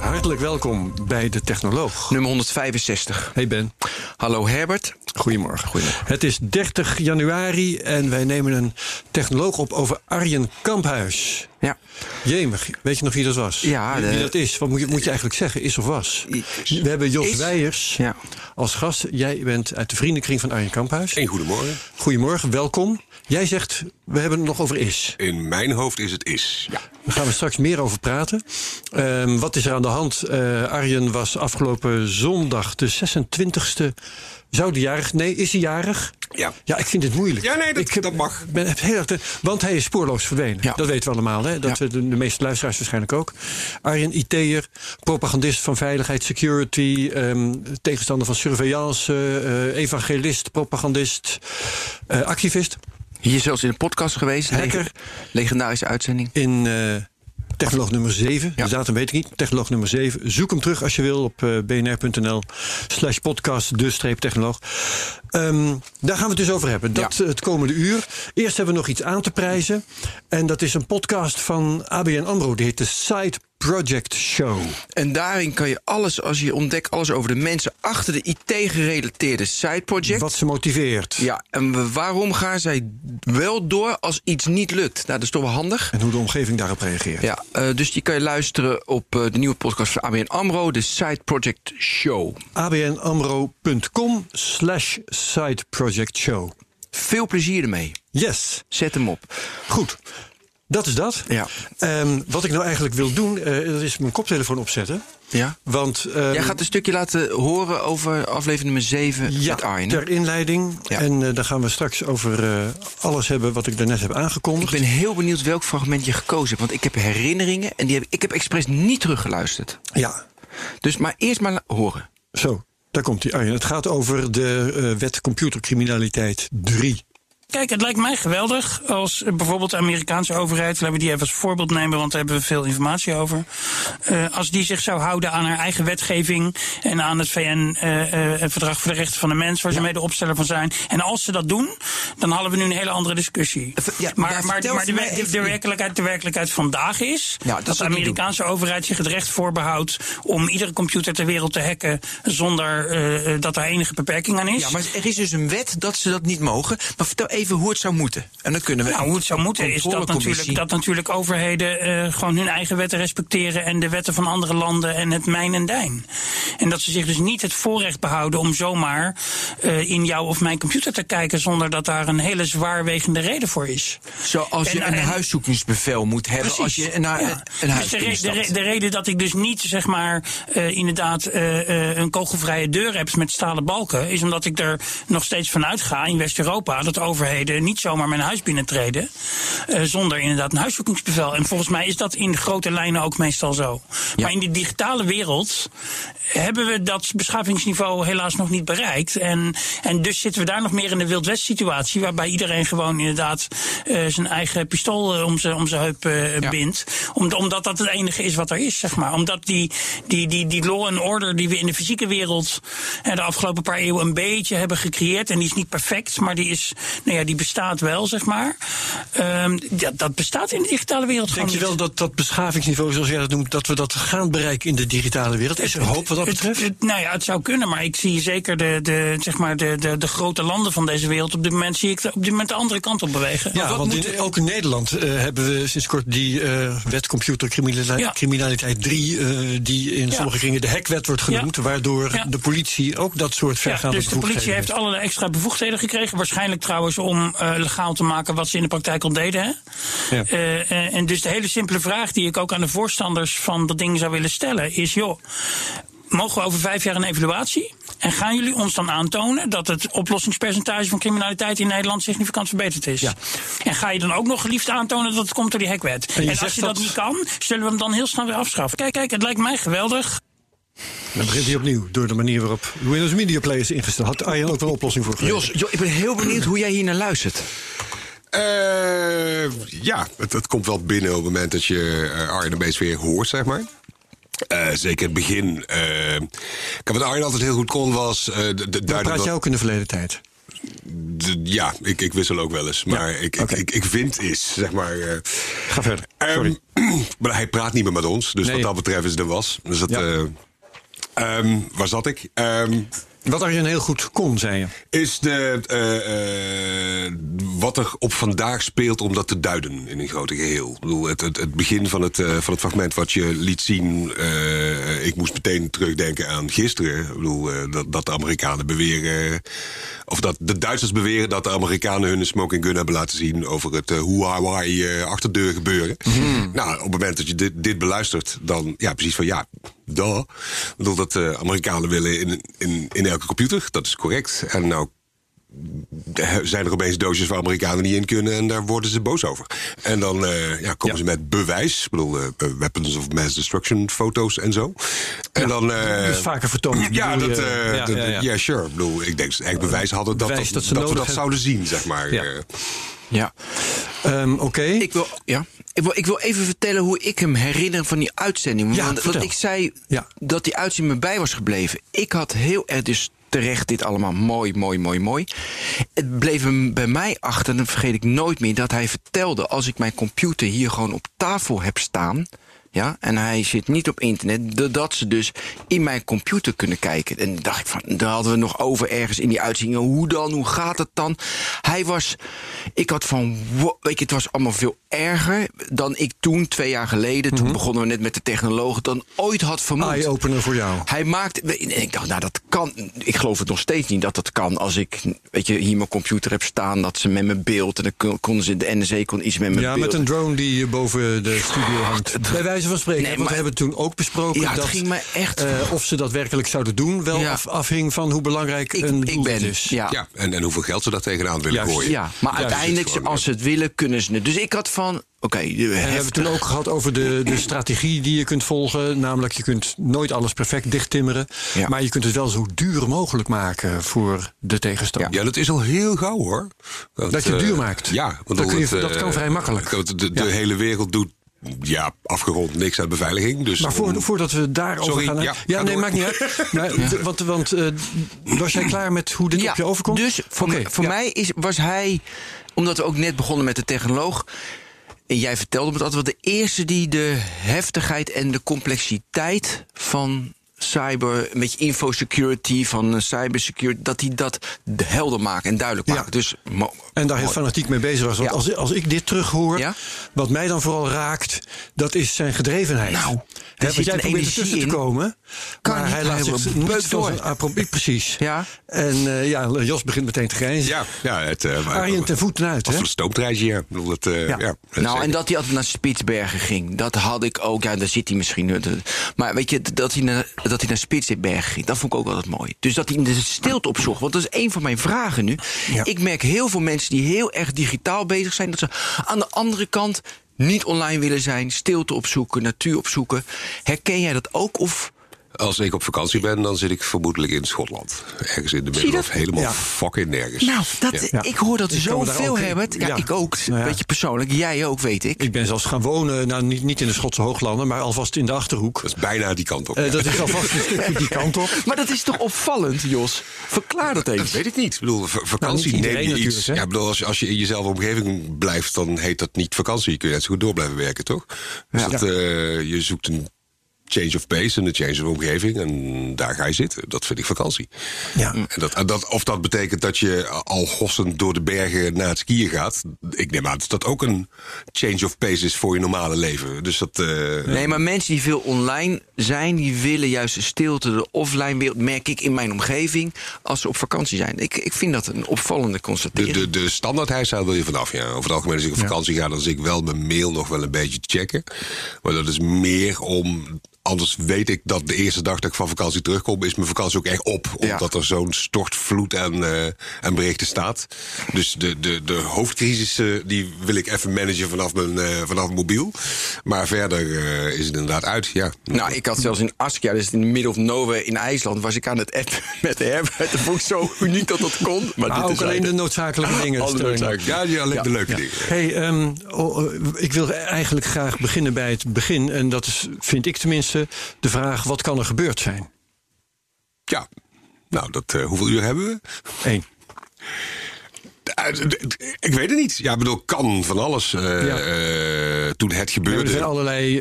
Hartelijk welkom bij De Technoloog. Nummer 165. Hey Ben. Hallo Herbert. Goedemorgen. Het is 30 januari en wij nemen een technoloog op over Arjen Kamphuis. Ja. Jemig, weet je nog wie dat was? Ja. Wie dat is? Wat moet je eigenlijk zeggen? Is of was? We hebben Jos Weijers als gast. Jij bent uit de vriendenkring van Arjen Kamphuis. En goedemorgen. Goedemorgen, welkom. Jij zegt, we hebben het nog over is. In mijn hoofd is het is, ja. Daar gaan we straks meer over praten. Wat is er aan de hand? Arjen was afgelopen zondag de 26e... Zou die jarig? Nee, is hij jarig? Ja. Ja, ik vind het moeilijk. Ja, nee, dat mag. Want hij is spoorloos verdwenen. Ja. Dat weten we allemaal, hè? Dat de meeste luisteraars waarschijnlijk ook. Arjen, IT'er, propagandist van veiligheid, security... tegenstander van surveillance, evangelist, propagandist, activist. Hier zelfs in de podcast geweest. Hacker. Legendarische uitzending. In... Technoloog nummer 7, de datum weet ik niet. Technoloog nummer 7, zoek hem terug als je wil op bnr.nl/podcast, de-technoloog. Daar gaan we het dus over hebben, het komende uur. Eerst hebben we nog iets aan te prijzen. En dat is een podcast van ABN AMRO, die heet de Side Project Show. En daarin kan je alles over de mensen achter de IT-gerelateerde side project. Wat ze motiveert. Ja, en waarom gaan zij wel door als iets niet lukt? Nou, dat is toch wel handig. En hoe de omgeving daarop reageert. Ja, dus die kan je luisteren op de nieuwe podcast van ABN AMRO, de Side Project Show. abnamro.com/sideprojectshow. Veel plezier ermee. Yes. Zet hem op. Goed. Dat is dat. Ja. Wat ik nou eigenlijk wil doen, is mijn koptelefoon opzetten. Ja. Want, jij gaat een stukje laten horen over aflevering nummer 7 met Arjen. Ter inleiding. Ja. En dan gaan we straks over alles hebben wat ik daarnet heb aangekondigd. Ik ben heel benieuwd welk fragment je gekozen hebt. Want ik heb herinneringen en ik heb expres niet teruggeluisterd. Ja. Dus maar eerst maar horen. Zo, daar komt die Arjen. Het gaat over de Wet Computercriminaliteit 3. Kijk, het lijkt mij geweldig als bijvoorbeeld de Amerikaanse overheid... laten we die even als voorbeeld nemen, want daar hebben we veel informatie over... als die zich zou houden aan haar eigen wetgeving... en aan het VN-verdrag voor de Rechten van de Mens... waar ze mede opsteller van zijn. En als ze dat doen, dan hadden we nu een hele andere discussie. Ja, maar de werkelijkheid vandaag is... Ja, dat de Amerikaanse overheid zich het recht voorbehoudt... om iedere computer ter wereld te hacken... zonder dat daar enige beperking aan is. Ja, maar er is dus een wet dat ze dat niet mogen... Maar vertel even hoe het zou moeten. En dan kunnen we. Nou, hoe het zou moeten is dat natuurlijk overheden gewoon hun eigen wetten respecteren en de wetten van andere landen en het mijn en dijn. En dat ze zich dus niet het voorrecht behouden om zomaar in jouw of mijn computer te kijken zonder dat daar een hele zwaarwegende reden voor is. Zoals je een huiszoekingsbevel moet hebben. Precies, als je naar een huis dus de reden dat ik dus niet zeg maar een kogelvrije deur heb met stalen balken is omdat ik er nog steeds van uitga in West-Europa dat overheden niet zomaar mijn huis binnentreden... zonder inderdaad een huiszoekingsbevel. En volgens mij is dat in grote lijnen ook meestal zo. Ja. Maar in die digitale wereld hebben we dat beschavingsniveau helaas nog niet bereikt. En dus zitten we daar nog meer in de wildwest-situatie... waarbij iedereen gewoon inderdaad zijn eigen pistool om zijn heup bindt. Omdat dat het enige is wat er is, zeg maar. Omdat die law and order die we in de fysieke wereld... de afgelopen paar eeuwen een beetje hebben gecreëerd... en die is niet perfect, maar die is... Nou ja, die bestaat wel, zeg maar. Dat bestaat in de digitale wereld gewoon. Denk je wel dat dat beschavingsniveau, zoals jij dat noemt... dat we dat gaan bereiken in de digitale wereld? Is er hoop wat dat betreft? Het zou kunnen, maar ik zie zeker de grote landen van deze wereld... op dit moment de andere kant op bewegen. Ja, want ook in Nederland hebben we sinds kort die wet computercriminaliteit 3... die in sommige kringen de Hackwet wordt genoemd... waardoor de politie ook dat soort vergaande bevoegdheden heeft. Dus de politie heeft allerlei extra bevoegdheden gekregen, waarschijnlijk trouwens om legaal te maken wat ze in de praktijk al deden. Hè? Ja. En dus de hele simpele vraag die ik ook aan de voorstanders van dat ding zou willen stellen is, joh, mogen we over 5 jaar een evaluatie? En gaan jullie ons dan aantonen dat het oplossingspercentage van criminaliteit in Nederland significant verbeterd is? Ja. En ga je dan ook nog geliefd aantonen dat het komt door die Hackwet? En als je dat niet kan, zullen we hem dan heel snel weer afschaffen. Kijk, het lijkt mij geweldig. Dan begint hij opnieuw door de manier waarop Windows Media Player is ingesteld. Had Arjen ook wel een oplossing voor gegeven? Jos, ik ben heel benieuwd hoe jij hier naar luistert. Ja, het komt wel binnen op het moment dat je Arjen een beetje weer hoort, zeg maar. Zeker het begin. Wat Arjen altijd heel goed kon was... Daar praat je ook in de verleden tijd? Ja, ik wissel ook wel eens. Maar ja, ik vind is, zeg maar... Ga verder, sorry. Maar hij praat niet meer met ons. Dus wat dat betreft is de was. Dus dat... Ja. Waar zat ik? Wat Arjen heel goed kon, zei je. Is wat er op vandaag speelt om dat te duiden in een grote geheel. Ik bedoel, het begin van het fragment wat je liet zien... ik moest meteen terugdenken aan gisteren. Ik bedoel, dat de Amerikanen beweren... of dat de Duitsers beweren dat de Amerikanen hun smoking gun hebben laten zien... over het Huawei achterdeur gebeuren. Hmm. Nou, op het moment dat je dit beluistert, dan ja, precies van ja... Duh. Ik bedoel, dat de Amerikanen willen in elke computer. Dat is correct. En nou zijn er opeens doosjes waar Amerikanen niet in kunnen... en daar worden ze boos over. En dan komen ze met bewijs. Ik bedoel, weapons of mass destruction foto's en zo. En dan... dus vaker vertoond. Ja, dat... Yeah, sure. Ik bedoel, ik denk dat ze echt bewijs hadden... dat we dat zouden zien, zeg maar. Ja. Oké. Ik wil even vertellen hoe ik hem herinner van die uitzending. Ja, want ik zei dat die uitzending me bij was gebleven. Ik had heel erg dus terecht dit allemaal mooi. Het bleef hem bij mij achter, en dan vergeet ik nooit meer... dat hij vertelde, als ik mijn computer hier gewoon op tafel heb staan... Ja, en hij zit niet op internet, dat ze dus in mijn computer kunnen kijken. En dacht ik van, daar hadden we nog over ergens in die uitzendingen. Hoe dan, hoe gaat het dan? Ik had van, weet je, het was allemaal veel erger dan ik toen, 2 jaar geleden... Toen begonnen we net met de technologen, dan ooit had vermoed. Eye-opener voor jou. Hij maakte, en ik dacht, nou dat kan, ik geloof het nog steeds niet dat dat kan... als ik, weet je, hier mijn computer heb staan, dat ze met mijn beeld... en dan konden ze, de NSA kon iets met mijn beeld. Ja, met een drone die boven de studio hangt. Van spreken. Nee, want we hebben toen ook besproken dat ging me echt of ze dat werkelijk zouden doen... wel afhing van hoe belangrijk een doel is. Ja, en hoeveel geld ze daar tegenaan willen gooien. Ja, maar uiteindelijk, als ze het willen, kunnen ze het. Dus ik had van... we hebben het toen ook gehad over de strategie die je kunt volgen. Namelijk, je kunt nooit alles perfect dichttimmeren. Ja. Maar je kunt het wel zo duur mogelijk maken voor de tegenstander. Ja, dat is al heel gauw, hoor. Dat je het duur maakt. Ja, want dat kan vrij makkelijk. De hele wereld doet... Ja, afgerond niks uit beveiliging. Dus maar voordat we daarover gaan... Maakt niet uit. Maar, was jij klaar met hoe dit op je overkomt? Dus voor mij was hij... Omdat we ook net begonnen met de technoloog... En jij vertelde me dat we de eerste die de heftigheid en de complexiteit van... cyber, een beetje infosecurity van cybersecurity... dat hij dat helder maakt en duidelijk maakt. Dus, en daar heel fanatiek mee bezig was. Want als ik dit terughoor, wat mij dan vooral raakt... dat is zijn gedrevenheid. Nou, want jij probeert ertussen te komen... Kan maar hij laat zich niet door. Precies. Ja. En Jos begint meteen te grijzen. Ja Arjen ten voeten uit. Als een stoomtreisje, ja. En dat hij altijd naar Spitsbergen ging. Dat had ik ook. Ja, daar zit hij misschien. Maar weet je, dat hij naar Spitsbergen ging. Dat vond ik ook altijd mooi. Dus dat hij in de stilte opzocht. Want dat is één van mijn vragen nu. Ja. Ik merk heel veel mensen die heel erg digitaal bezig zijn... dat ze aan de andere kant niet online willen zijn. Stilte opzoeken, natuur opzoeken. Herken jij dat ook of... Als ik op vakantie ben, dan zit ik vermoedelijk in Schotland. Ergens in de middel of helemaal fucking nergens. Nou, ik hoor dat zoveel, Herbert. Ja, ik ook. Beetje persoonlijk. Jij ook, weet ik. Ik ben zelfs gaan wonen, nou niet in de Schotse hooglanden... maar alvast in de Achterhoek. Dat is bijna die kant op. Dat is alvast een stukje die kant op. Maar dat is toch opvallend, Jos? Verklaar dat even. Dat weet ik niet. Ik bedoel, vakantie neem je iets. Ja, bedoel, als je in jezelf omgeving blijft, dan heet dat niet vakantie. Je kunt net zo goed door blijven werken, toch? Dus je zoekt een... change of pace en de change of omgeving. En daar ga je zitten. Dat vind ik vakantie. Ja. En of dat betekent dat je al hossend door de bergen naar het skiën gaat. Ik neem aan dat dat ook een change of pace is voor je normale leven. Dus dat, nee, maar mensen die veel online zijn... die willen juist de stilte, de offline wereld... merk ik in mijn omgeving als ze op vakantie zijn. Ik vind dat een opvallende constatering. De standaard huishouden wil je vanaf, ja. Over het algemeen, als ik op vakantie ga... dan zit ik wel mijn mail nog wel een beetje checken. Maar dat is meer om... Anders weet ik dat de eerste dag dat ik van vakantie terugkom, is mijn vakantie ook echt op. Omdat er zo'n stortvloed aan berichten staat. Dus de hoofdcrisissen die wil ik even managen vanaf mobiel. Maar verder is het inderdaad uit, ja. Nou, ik had zelfs in Askja, dus in de middle of nowhere in IJsland, was ik aan het appen met de Herbert. Dat vond ik zo uniek dat dat kon. Maar dit ook is alleen de noodzakelijke dingen. De leuke dingen. Hey, ik wil eigenlijk graag beginnen bij het begin. En dat is, vind ik tenminste, de vraag, wat kan er gebeurd zijn? Ja, nou, hoeveel uur hebben we? 1. Ik weet het niet. Ja, ik bedoel, kan van alles toen het gebeurde. Er zijn allerlei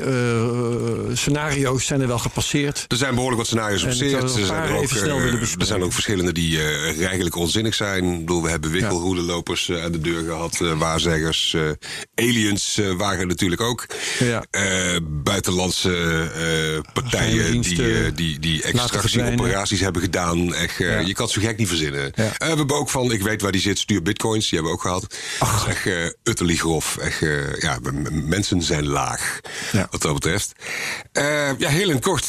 scenario's zijn er wel gepasseerd. Er zijn behoorlijk wat scenario's gepasseerd. Er zijn ook verschillende die eigenlijk onzinnig zijn. Ik bedoel, we hebben wikkelroedelopers aan de deur gehad. Waarzeggers. Aliens waren natuurlijk ook. Ja. Buitenlandse partijen die extractieoperaties hebben gedaan. Echt, je kan het zo gek niet verzinnen. Ja. We hebben ook van, ik weet waar die zit, stuur bitcoins, die hebben we ook gehad. Dat is echt utterly grof. Echt, mensen zijn laag, wat dat betreft. Heel in kort,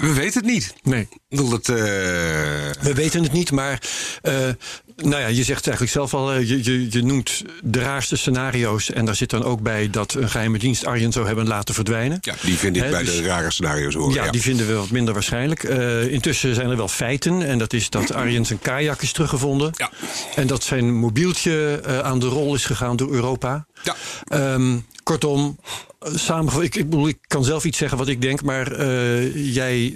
we weten het niet. Nee. We weten het niet, maar je zegt eigenlijk zelf al, je noemt de raarste scenario's en daar zit dan ook bij dat een geheime dienst Arjen zou hebben laten verdwijnen. Ja, die vind ik de rare scenario's horen. Ja, die vinden we wat minder waarschijnlijk. Intussen zijn er wel feiten en dat is dat Arjen zijn kajak is teruggevonden. Ja. En dat zijn mobieltje aan de rol is gegaan door Europa. Ja. Kortom, ik kan zelf iets zeggen wat ik denk, maar jij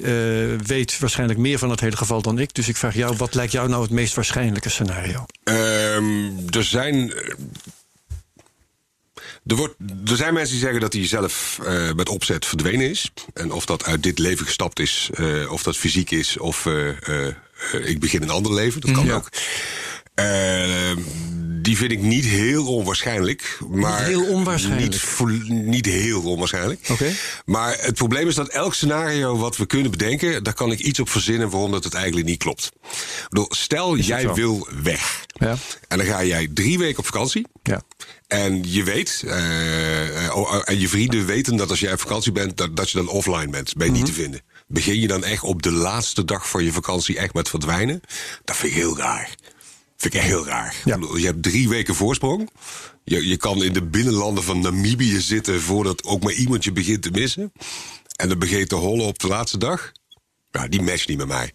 weet waarschijnlijk meer van het hele geval dan ik. Dus ik vraag jou, wat lijkt jou nou het meest waarschijnlijke scenario? Er zijn mensen die zeggen dat hij zelf met opzet verdwenen is. En of dat uit dit leven gestapt is, of dat fysiek is, of ik begin een ander leven, dat kan ook. Die vind ik niet heel onwaarschijnlijk. Maar heel onwaarschijnlijk? Niet heel onwaarschijnlijk. Okay. Maar het probleem is dat elk scenario wat we kunnen bedenken, daar kan ik iets op verzinnen waarom dat het eigenlijk niet klopt. Ik bedoel, stel jij wil weg. Ja. En dan ga jij 3 weken op vakantie. Ja. En je weet, en je vrienden weten dat als jij op vakantie bent, dat je dan offline bent. Ben je niet te vinden. Begin je dan echt op de laatste dag van je vakantie echt met verdwijnen? Dat vind ik heel raar. Vind ik echt heel raar. Ja. Je hebt 3 weken voorsprong. Je kan in de binnenlanden van Namibië zitten voordat ook maar iemand je begint te missen. En dan begint te hollen op de laatste dag. Ja, die matcht niet met mij.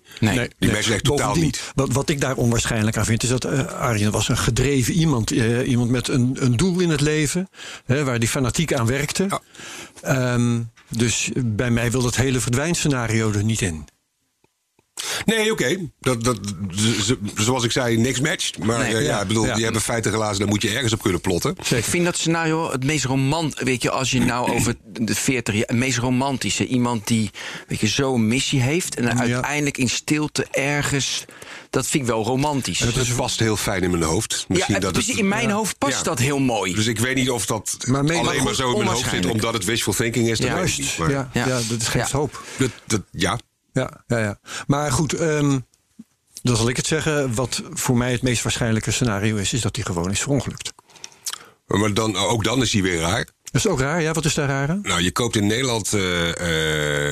Die matcht echt totaal niet. Wat ik daar onwaarschijnlijk aan vind, is dat Arjen was een gedreven iemand. Iemand met een doel in het leven, waar die fanatiek aan werkte. Ja. Dus bij mij wil dat hele verdwijnscenario er niet in. Nee, oké. Zoals ik zei, niks matcht. Maar je hebt een feiten gelazen, daar moet je ergens op kunnen plotten. Ik vind dat scenario het meest romantisch. Weet je, als je nou over de 40 jaar... het meest romantische, iemand die zo'n missie heeft en uiteindelijk in stilte ergens. Dat vind ik wel romantisch. Het is vast heel fijn in mijn hoofd. In mijn hoofd past dat heel mooi. Dus ik weet niet of dat alleen maar zo in mijn hoofd zit, omdat het wishful thinking is. Juist. Dat geeft hoop. Ja. Ja. Maar goed, dan zal ik het zeggen. Wat voor mij het meest waarschijnlijke scenario is dat hij gewoon is verongelukt. Maar dan is hij weer raar. Dat is ook raar, ja? Wat is daar raar aan? Nou, je koopt in Nederland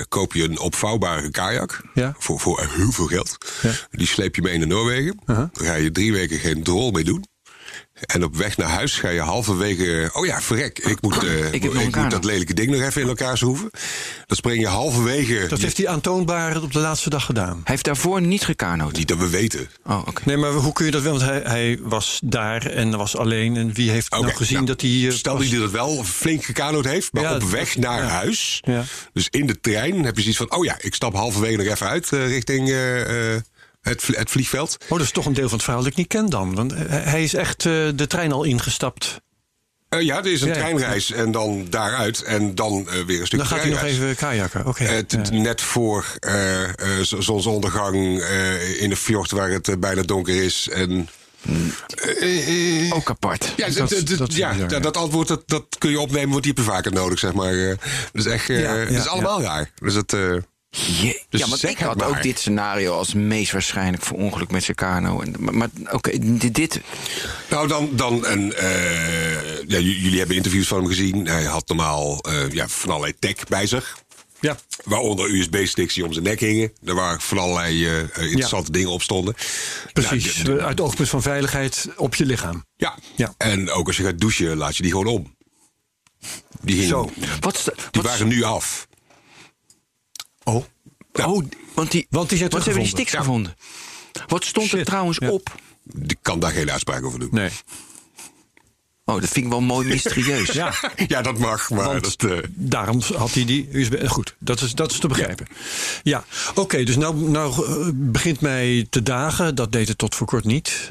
koop je een opvouwbare kajak. Ja. Voor heel veel geld. Ja. Die sleep je mee naar Noorwegen. Uh-huh. Daar ga je 3 weken geen drol mee doen. En op weg naar huis ga je halverwege. Oh ja, verrek. Ik moet dat lelijke ding nog even in elkaar schroeven. Dan spring je halverwege. Dat heeft hij aantoonbaar op de laatste dag gedaan. Hij heeft daarvoor niet gekanoot. Niet dat we weten. Oh, okay. Nee, maar hoe kun je dat wel? Want hij was daar en was alleen. En wie heeft nou gezien dat hij. Stel dat hij dat wel flink gekanoot heeft, maar op weg naar huis. Ja. Dus in de trein heb je zoiets van: ik stap halverwege nog even uit richting. Het vliegveld. Oh, dat is toch een deel van het verhaal dat ik niet ken dan. Want hij is echt de trein al ingestapt. Er is een treinreis en dan daaruit en dan weer een stuk. Dan gaat hij nog even kajakken. Okay. Net voor zonsondergang in de fjord waar het bijna donker is en. Ook apart. Dat antwoord dat kun je opnemen, want die heb je vaker nodig, zeg maar. Dat is echt. Het is allemaal raar. Dus dat. Want ik had ook dit scenario als meest waarschijnlijk verongelukt met zijn kano. Maar dit. Nou, dan jullie hebben interviews van hem gezien. Hij had normaal van allerlei tech bij zich. Ja. Waaronder USB-sticks die om zijn nek hingen. Daar waren van allerlei interessante dingen op stonden. Precies, nou, uit oogpunt van veiligheid op je lichaam. Ja. Ja, en ook als je gaat douchen laat je die gewoon om. Die, hingen, zo. Die waren nu af. Oh, nou, oh want die zijn teruggevonden. Hebben die sticks gevonden? Wat stond er trouwens op? Ik kan daar geen uitspraak over doen. Nee. Oh, dat vind ik wel mooi mysterieus. Ja, dat mag. Maar daarom had hij die USB. Goed, dat is te begrijpen. Ja, oké, dus nou begint mij te dagen. Dat deed het tot voor kort niet.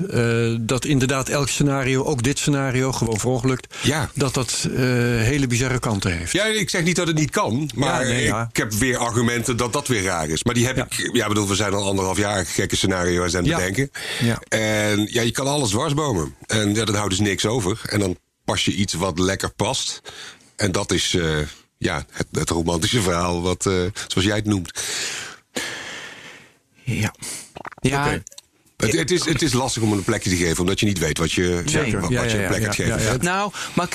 Dat inderdaad elk scenario, ook dit scenario, gewoon verongelukt. Ja. Dat hele bizarre kanten heeft. Ja, ik zeg niet dat het niet kan. Maar ik heb weer argumenten dat weer raar is. Maar die heb ik... Ja, bedoel, we zijn al 1,5 jaar gekke scenario's aan het bedenken. Ja. En ja, je kan alles dwarsbomen. En ja, dat houdt dus niks over. En dan pas je iets wat lekker past. En dat is het romantische verhaal, zoals jij het noemt. Ja. Okay. Het is lastig om een plekje te geven, omdat je niet weet wat je een plek gaat geven. Ja. Nou, maar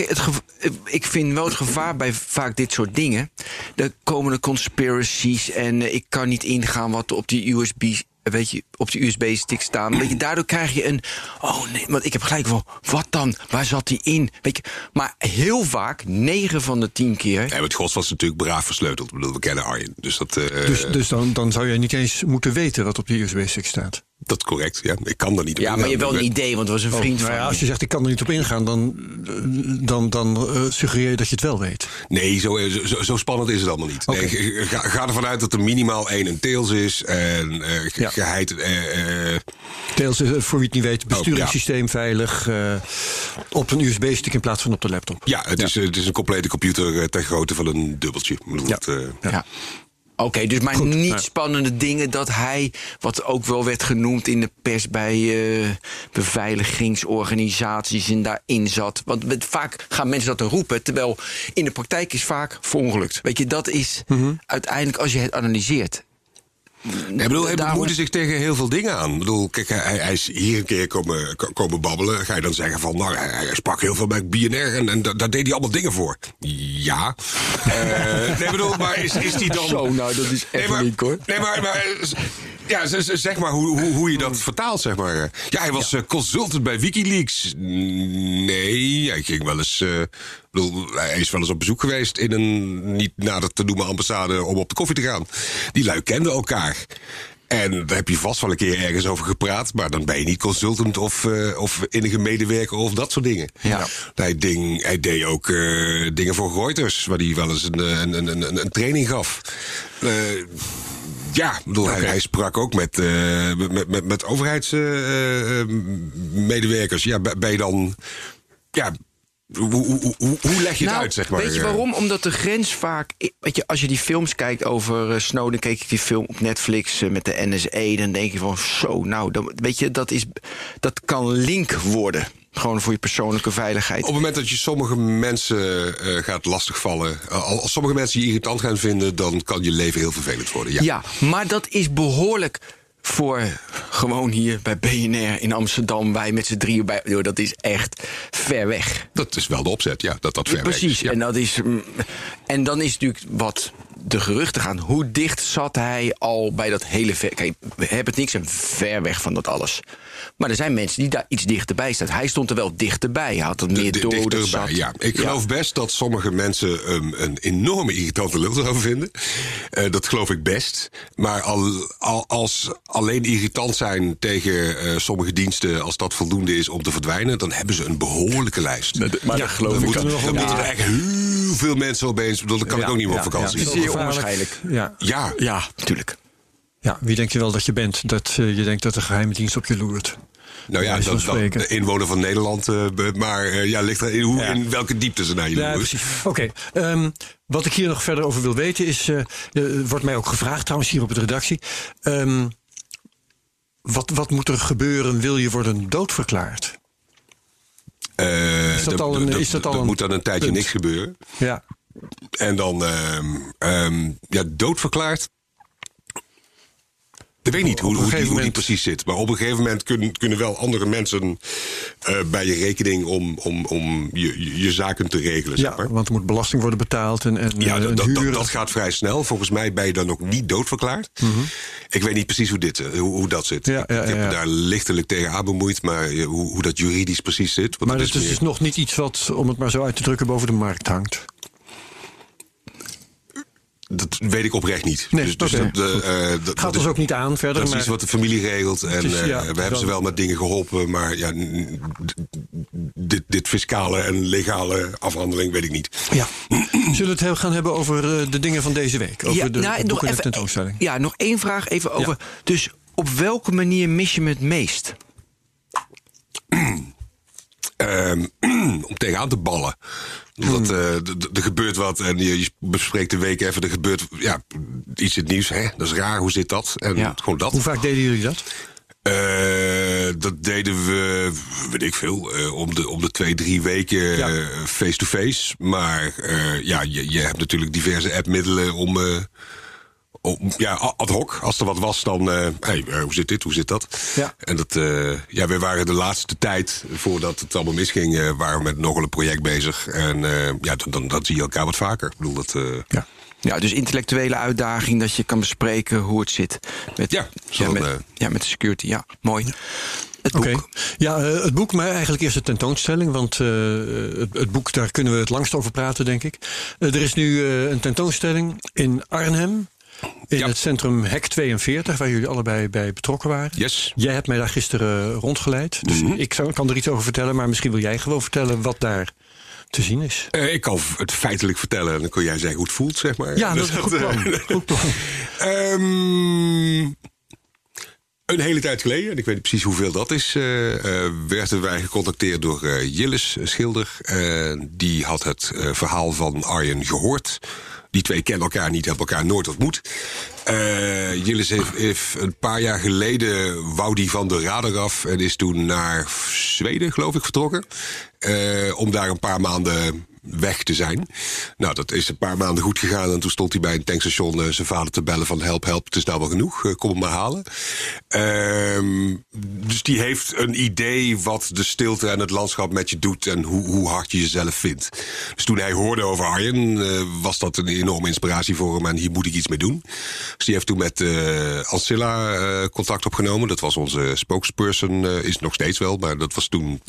ik vind wel het gevaar bij vaak dit soort dingen. Er komen er conspiracies en ik kan niet ingaan wat op die USB's. Weet je, op de USB-stick staan. Weet je, daardoor krijg je een... Oh nee, want ik heb gelijk van... Wat dan? Waar zat die in? Weet je, maar heel vaak, 9 van de 10 keer... En het gros was natuurlijk braaf versleuteld. Ik bedoel, we kennen Arjen. Dus, dan zou jij niet eens moeten weten wat op die USB-stick staat. Dat is correct, ja. Ik kan daar niet op ingaan. Ja, maar je hebt wel een idee, want het was een vriend van je. Als je zegt, ik kan er niet op ingaan, dan suggereer je dat je het wel weet. Nee, zo spannend is het allemaal niet. Okay. Nee, ga ervan uit dat er minimaal 1 Tails is. En geheid... Tails is, voor wie het niet weet, besturingssysteem veilig. Op een USB-stick in plaats van op de laptop. Ja, het is een complete computer ter grootte van een dubbeltje. Oké, dus maar goed, niet spannende dingen dat hij, wat ook wel werd genoemd in de pers bij beveiligingsorganisaties en daarin zat. Want vaak gaan mensen dat roepen, terwijl in de praktijk is vaak verongelukt. Weet je, dat is uiteindelijk als je het analyseert. Ja, bedoel, hij bemoeide zich tegen heel veel dingen aan. Ik bedoel, kijk, hij is hier een keer komen babbelen. Ga je dan zeggen van, nou, hij sprak heel veel bij BNR... en daar deed hij allemaal dingen voor. Ja. Nee, bedoel, maar is die dan... Zo, nou, dat is echt uniek, hoor. Nee, maar ja, zeg maar hoe je dat vertaalt, zeg maar. Ja, hij was consultant bij WikiLeaks. Nee, hij ging wel eens... hij is wel eens op bezoek geweest in een niet nader te noemen ambassade om op de koffie te gaan. Die lui kenden elkaar. En daar heb je vast wel een keer ergens over gepraat. Maar dan ben je niet consultant of innige medewerker of dat soort dingen. Ja. Hij deed ook dingen voor Reuters, waar hij wel eens een training gaf. Hij sprak ook met overheidsmedewerkers. Ben je dan... Ja, hoe leg je het uit, zeg maar? Weet je waarom? Omdat de grens vaak... Weet je, als je die films kijkt over Snowden... keek ik die film op Netflix met de NSA... dan denk je van zo, nou... weet je, dat kan link worden. Gewoon voor je persoonlijke veiligheid. Op het moment dat je sommige mensen gaat lastigvallen... als sommige mensen je irritant gaan vinden... dan kan je leven heel vervelend worden. Ja, maar dat is behoorlijk... voor gewoon hier bij BNR in Amsterdam, wij met z'n drieën bij... Joh, dat is echt ver weg. Dat is wel de opzet, ja, dat ver weg is. Precies, en dat is... En dan is natuurlijk wat de geruchten gaan. Hoe dicht zat hij al bij dat hele... Kijk, we hebben het niks en ver weg van dat alles. Maar er zijn mensen die daar iets dichterbij staan. Hij stond er wel dichterbij. Hij had het meer doden zat. Ja. Ik geloof best dat sommige mensen een enorme irritante lul erover vinden. Dat geloof ik best. Maar als alleen irritant zijn tegen sommige diensten... als dat voldoende is om te verdwijnen... dan hebben ze een behoorlijke lijst. Maar dat geloof ik. Moeten er echt heel veel mensen opeens... Bedoel, dan kan ik ook niet meer op vakantie. Dat is zeer onwaarschijnlijk. Ja, natuurlijk. Ja, wie denk je wel dat je bent? Dat je denkt dat de geheime dienst op je loert. Nou ja, dat de inwoner van Nederland. Maar ligt er in welke diepte ze naar je loert. Oké. Wat ik hier nog verder over wil weten is... wordt mij ook gevraagd trouwens hier op de redactie... wat moet er gebeuren? Wil je worden doodverklaard? Er moet dan een tijdje niks gebeuren. Ja. En dan doodverklaard... Ik weet niet hoe die precies zit. Maar op een gegeven moment kunnen wel andere mensen bij je rekening om je zaken te regelen. Ja, zeg maar. Want er moet belasting worden betaald en huren. Dat gaat vrij snel. Volgens mij ben je dan ook niet doodverklaard. Mm-hmm. Ik weet niet precies hoe dat zit. Ja, ik heb me daar lichtelijk tegen aan bemoeid. Maar hoe dat juridisch precies zit. Maar dat is dus nog niet iets wat, om het maar zo uit te drukken, boven de markt hangt. Dat weet ik oprecht niet. Nee, dus dat gaat ons ook niet aan verder. Dat is iets wat de familie regelt. We hebben ze wel met dingen geholpen. Maar ja, dit fiscale en legale afhandeling weet ik niet. Ja. Zullen we het gaan hebben over de dingen van deze week? Over de boeken en tentoonstelling? Ja, nog één vraag even over. Ja. Dus op welke manier mis je me het meest? Om tegenaan te ballen. Omdat er gebeurt wat en je bespreekt de week even. Er gebeurt iets in het nieuws. Hè? Dat is raar, hoe zit dat? En gewoon dat. Hoe vaak deden jullie dat? Dat deden we, weet ik veel, om de 2-3 weken face-to-face. Maar je hebt natuurlijk diverse appmiddelen om ad hoc. Als er wat was, dan hoe zit dit, hoe zit dat? Ja. En dat, we waren de laatste tijd, voordat het allemaal misging, waren we met nogal een project bezig. En dan zie je elkaar wat vaker. Ik bedoel, dat... Ja, dus intellectuele uitdaging, dat je kan bespreken hoe het zit. Met de security, ja, mooi. Het boek. Okay. Ja, het boek, maar eigenlijk eerst de tentoonstelling. Want het boek, daar kunnen we het langst over praten, denk ik. Er is nu een tentoonstelling in Arnhem. In het centrum Hek 42, waar jullie allebei bij betrokken waren. Yes. Jij hebt mij daar gisteren rondgeleid. Dus ik kan er iets over vertellen, maar misschien wil jij gewoon vertellen wat daar te zien is. Ik kan het feitelijk vertellen en dan kun jij zeggen hoe het voelt, zeg maar. Ja, dat is een goed plan. Een hele tijd geleden, en ik weet niet precies hoeveel dat is, werden wij gecontacteerd door Jilles Schilder. Die had het verhaal van Arjen gehoord. Die twee kennen elkaar niet, hebben elkaar nooit ontmoet. Jilles heeft een paar jaar geleden wou die van de radar af en is toen naar Zweden, geloof ik, vertrokken. Om daar een paar maanden weg te zijn. Nou, dat is een paar maanden goed gegaan. En toen stond hij bij een tankstation zijn vader te bellen van help, het is nou wel genoeg. Kom hem maar halen. Dus die heeft een idee wat de stilte en het landschap met je doet en hoe hard je jezelf vindt. Dus toen hij hoorde over Arjen, was dat een enorme inspiratie voor hem en hier moet ik iets mee doen. Dus die heeft toen met Ancilla contact opgenomen. Dat was onze spokesperson, is nog steeds wel, maar dat was toen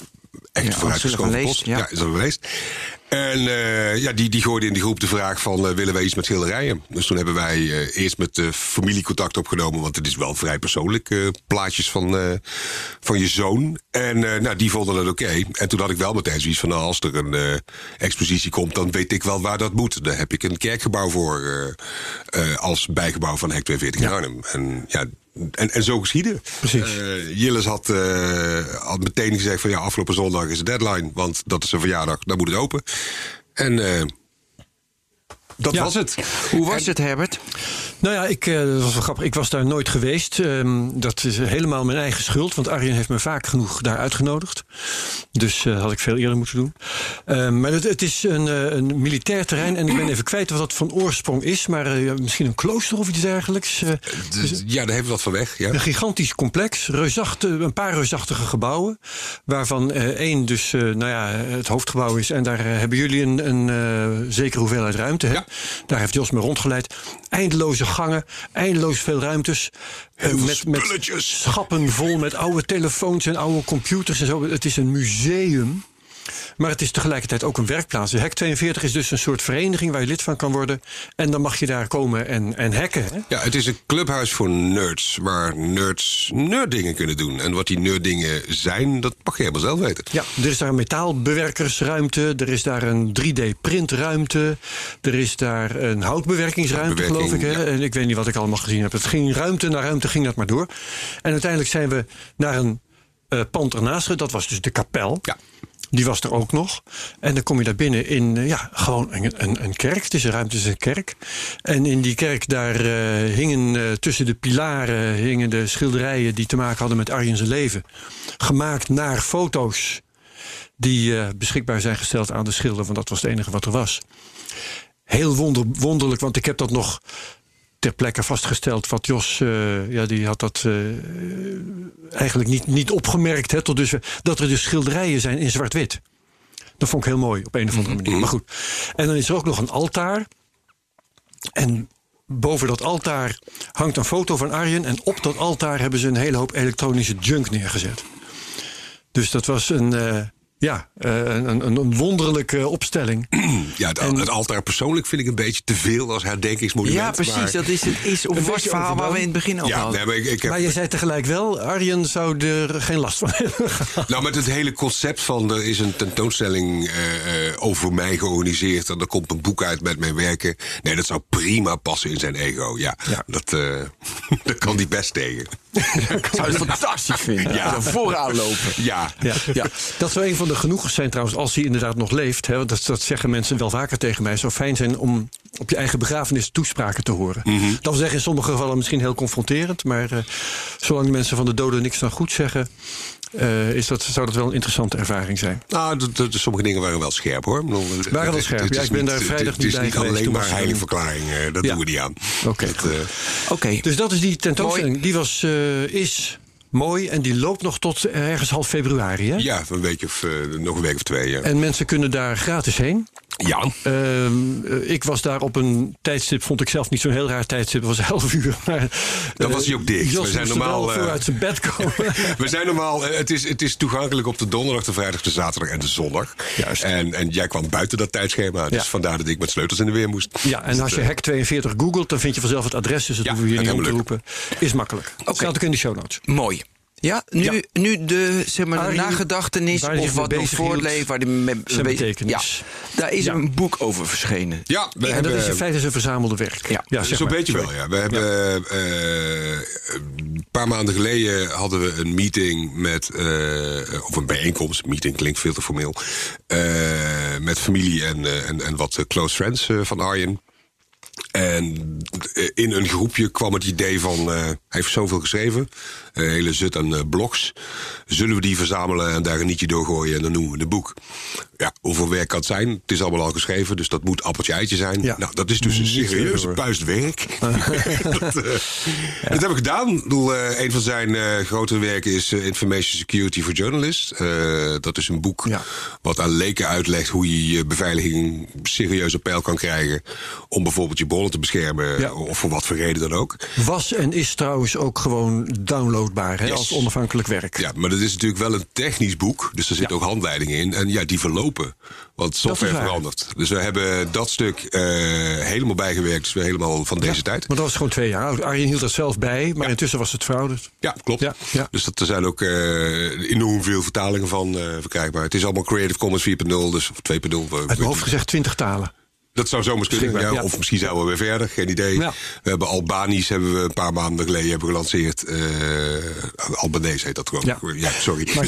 echt vooruitgeschoven post. Ja, is dat geweest. En die gooide in die groep de vraag van willen wij iets met schilderijen? Dus toen hebben wij eerst met de familie contact opgenomen, want het is wel vrij persoonlijk. Plaatjes van je zoon. En die vonden dat oké. En toen had ik wel meteen zoiets van als er een expositie komt, dan weet ik wel waar dat moet. Daar heb ik een kerkgebouw voor als bijgebouw van Hek 42 in Arnhem. En zo geschiedde. Precies. Jilles had meteen gezegd van afgelopen zondag is de deadline, want dat is een verjaardag, dan moet het open. En dat was het. Hoe was het, Herbert? Nou ja, dat was wel grappig. Ik was daar nooit geweest. Dat is helemaal mijn eigen schuld, want Arjen heeft me vaak genoeg daar uitgenodigd. Dus had ik veel eerder moeten doen. Maar het is een militair terrein en ik ben even kwijt wat dat van oorsprong is. Maar misschien een klooster of iets dergelijks. Daar heeft wat van weg. Ja. Een gigantisch complex. Een paar reusachtige gebouwen. Waarvan één dus het hoofdgebouw is. En daar hebben jullie een zekere hoeveelheid ruimte. Ja. Daar heeft Jos me rondgeleid. Eindeloze gangen, eindeloos veel ruimtes. Met schappen vol met oude telefoons en oude computers en zo. Het is een museum, maar het is tegelijkertijd ook een werkplaats. Hek 42 is dus een soort vereniging waar je lid van kan worden. En dan mag je daar komen en hacken. Hè? Ja, het is een clubhuis voor nerds, waar nerds nerddingen kunnen doen. En wat die nerddingen zijn, dat mag je helemaal zelf weten. Ja, er is daar een metaalbewerkersruimte, er is daar een 3D-printruimte... er is daar een houtbewerkingsruimte, geloof ik. Hè? Ja. En ik weet niet wat ik allemaal gezien heb. Het ging ruimte na ruimte, ging dat maar door. En uiteindelijk zijn we naar een pand ernaast, dat was dus de kapel. Ja. Die was er ook nog. En dan kom je daar binnen in gewoon een kerk. Het is een ruimte, het is een kerk. En in die kerk daar hingen tussen de pilaren hingen de schilderijen die te maken hadden met Arjen's leven. Gemaakt naar foto's die beschikbaar zijn gesteld aan de schilder. Want dat was het enige wat er was. Heel wonderlijk, want ik heb dat nog ter plekke vastgesteld wat Jos, die had dat eigenlijk niet opgemerkt. Hè, tot dus, dat er dus schilderijen zijn in zwart-wit. Dat vond ik heel mooi op een of andere manier. Maar goed. En dan is er ook nog een altaar. En boven dat altaar hangt een foto van Arjen. En op dat altaar hebben ze een hele hoop elektronische junk neergezet. Dus dat was een wonderlijke opstelling. Ja, het altaar persoonlijk vind ik een beetje te veel als herdenkingsmonument. Ja, precies. Maar dat is het is of was verhaal waar we in het begin over hadden. Nee, maar je zei tegelijk wel, Arjen zou er geen last van hebben. Nou, met het hele concept van er is een tentoonstelling over mij georganiseerd en er komt een boek uit met mijn werken. Nee, dat zou prima passen in zijn ego. Ja. Dat kan die best tegen. Dat zou het fantastisch vinden. Ja. Vooraan lopen. Ja. Dat zou een van de genoegens zijn trouwens, als hij inderdaad nog leeft. Hè, want dat zeggen mensen wel vaker tegen mij. Het zou fijn zijn om op je eigen begrafenis toespraken te horen. Mm-hmm. Dat wil zeggen, in sommige gevallen misschien heel confronterend. Maar zolang de mensen van de doden niks dan goed zeggen, zou dat wel een interessante ervaring zijn. Nou, sommige dingen waren wel scherp, hoor. Waren wel scherp. Ja, ik ben daar vrijdag niet bij geweest. Het is niet alleen maar heiligverklaringen. Dat doen we niet aan. Oké. Dus dat is die tentoonstelling. Mooi. Die is mooi en die loopt nog tot ergens half februari, hè? Ja, nog een week of twee. Ja. En mensen kunnen daar gratis heen. Ja. Ik was daar op een tijdstip, vond ik zelf niet zo'n heel raar tijdstip. Het was 11:00. Maar, dan was hij ook dicht. Jos moest normaal uit zijn bed komen. We zijn normaal. Het is toegankelijk op de donderdag, de vrijdag, de zaterdag en de zondag. Juist. En jij kwam buiten dat tijdschema. Dus vandaar dat ik met sleutels in de weer moest. Ja, en als je Hek 42 googelt, dan vind je vanzelf het adres. Dus dat hoef je hier niet om te roepen. Is makkelijk. Okay. Staat ook in de show notes. Mooi. Ja, nu de nagedachtenis of wat nog voortleeft, waar die mee betekenis. Ja, daar is een boek over verschenen. Ja, dat is in feite een verzamelde werk. Ja, zo'n beetje wel, ja. We hebben een paar maanden geleden hadden we een meeting of een bijeenkomst. Meeting klinkt veel te formeel. Met familie en wat close friends van Arjen. En in een groepje kwam het idee van, hij heeft zoveel geschreven, een hele zut aan blogs. Zullen we die verzamelen en daar een nietje doorgooien en dan noemen we het boek. Ja, hoeveel werk kan het zijn? Het is allemaal al geschreven, dus dat moet appeltje eitje zijn. Ja. Nou, dat is dus een serieuze puist werk. Dat heb ik gedaan. Ik bedoel, een van zijn grote werken is Information Security for Journalists. Dat is een boek wat aan leken uitlegt hoe je je beveiliging serieus op peil kan krijgen om bijvoorbeeld je bronnen te beschermen, of voor wat voor reden dan ook. Was en is trouwens ook gewoon downloadbaar, hè, als onafhankelijk werk. Ja, maar dat is natuurlijk wel een technisch boek, dus er zit ook handleidingen in. En ja, die verlopen, want software verandert. Dus we hebben dat stuk helemaal bijgewerkt, dus we helemaal van deze tijd. Maar dat was gewoon 2 jaar oud. Arjen hield dat zelf bij, maar intussen was het verouderd. Ja, klopt. Ja. Dus er zijn ook enorm veel vertalingen van verkrijgbaar. Het is allemaal Creative Commons 4.0, dus 2.0. Uit mijn hoofd gezegd 20 talen. Dat zou zomaar kunnen, ja. Of misschien zouden we weer verder, geen idee. Ja. We hebben Albanisch, een paar maanden geleden gelanceerd. Albanese heet dat gewoon. Ja sorry. Dat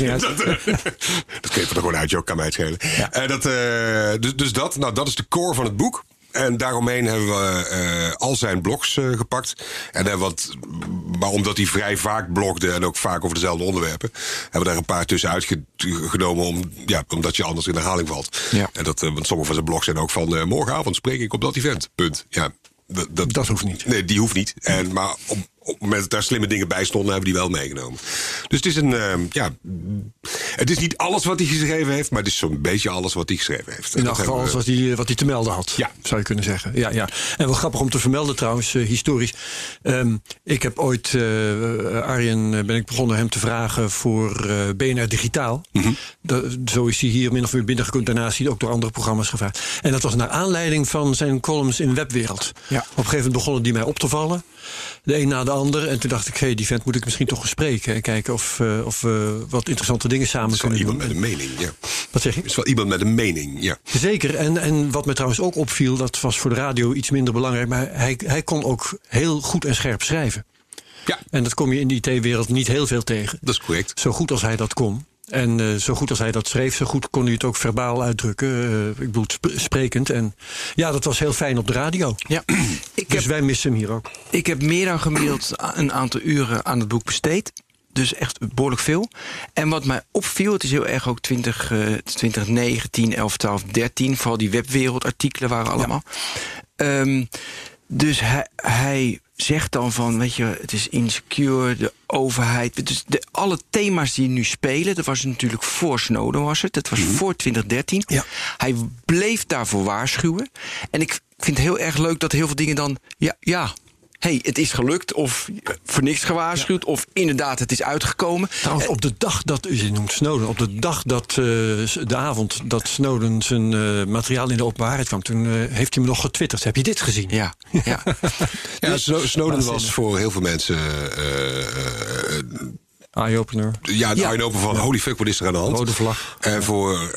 geeft er gewoon uit, joh, kan mij het schelen. Ja. Dat is de core van het boek. En daaromheen hebben we al zijn blogs gepakt. Maar omdat hij vrij vaak blogde en ook vaak over dezelfde onderwerpen, hebben we daar een paar tussenuit genomen omdat je anders in herhaling valt. Ja. En want sommige van zijn blogs zijn ook van morgenavond spreek ik op dat event. Punt. Ja, dat hoeft niet. Nee, die hoeft niet. Maar met daar slimme dingen bij stonden, hebben die wel meegenomen. Dus het is het is niet alles wat hij geschreven heeft, maar het is zo'n beetje alles wat hij geschreven heeft. In elk geval alles wat hij te melden had, zou je kunnen zeggen. Ja. En wel grappig om te vermelden trouwens, historisch. Ik heb ooit, Arjen, ben ik begonnen hem te vragen voor BNR Digitaal. Mm-hmm. Zo is hij hier min of meer binnengekomen. Daarna is hij ook door andere programma's gevraagd. En dat was naar aanleiding van zijn columns in Webwereld. Ja. Op een gegeven moment begonnen die mij op te vallen. De een na de ander. En toen dacht ik, die vent moet ik misschien toch spreken. En kijken of we wat interessante dingen samen kunnen doen. Is wel iemand met een mening, ja. Wat zeg je? Is wel iemand met een mening, ja. Zeker. En wat me trouwens ook opviel, dat was voor de radio iets minder belangrijk, maar hij kon ook heel goed en scherp schrijven. Ja. En dat kom je in de IT-wereld niet heel veel tegen. Dat is correct. Zo goed als hij dat kon. En zo goed als hij dat schreef, zo goed kon hij het ook verbaal uitdrukken. Ik bedoel, sprekend. En ja, dat was heel fijn op de radio. Ja. Wij missen hem hier ook. Ik heb meer dan gemiddeld een aantal uren aan het boek besteed. Dus echt behoorlijk veel. En wat mij opviel, het is heel erg ook 2009, 10, 11, 12, 13. Vooral die webwereldartikelen waren allemaal. Dus hij zegt dan van, weet je, het is insecure, de overheid. Dus alle thema's die nu spelen, dat was natuurlijk voor Snowden was het. Dat was voor 2013. Ja. Hij bleef daarvoor waarschuwen. En ik vind het heel erg leuk dat heel veel dingen dan... Hey, het is gelukt, of voor niks gewaarschuwd... of inderdaad, het is uitgekomen. Trouwens, op de dag dat, je noemt Snowden... op de dag dat, de avond dat Snowden zijn materiaal in de openbaarheid kwam... toen heeft hij me nog getwitterd. Heb je dit gezien? Ja. Dus, Snowden was voor heel veel mensen... eye-opener. Ja, een eye-opener van holy fuck, wat is er aan de hand? Rode vlag. En voor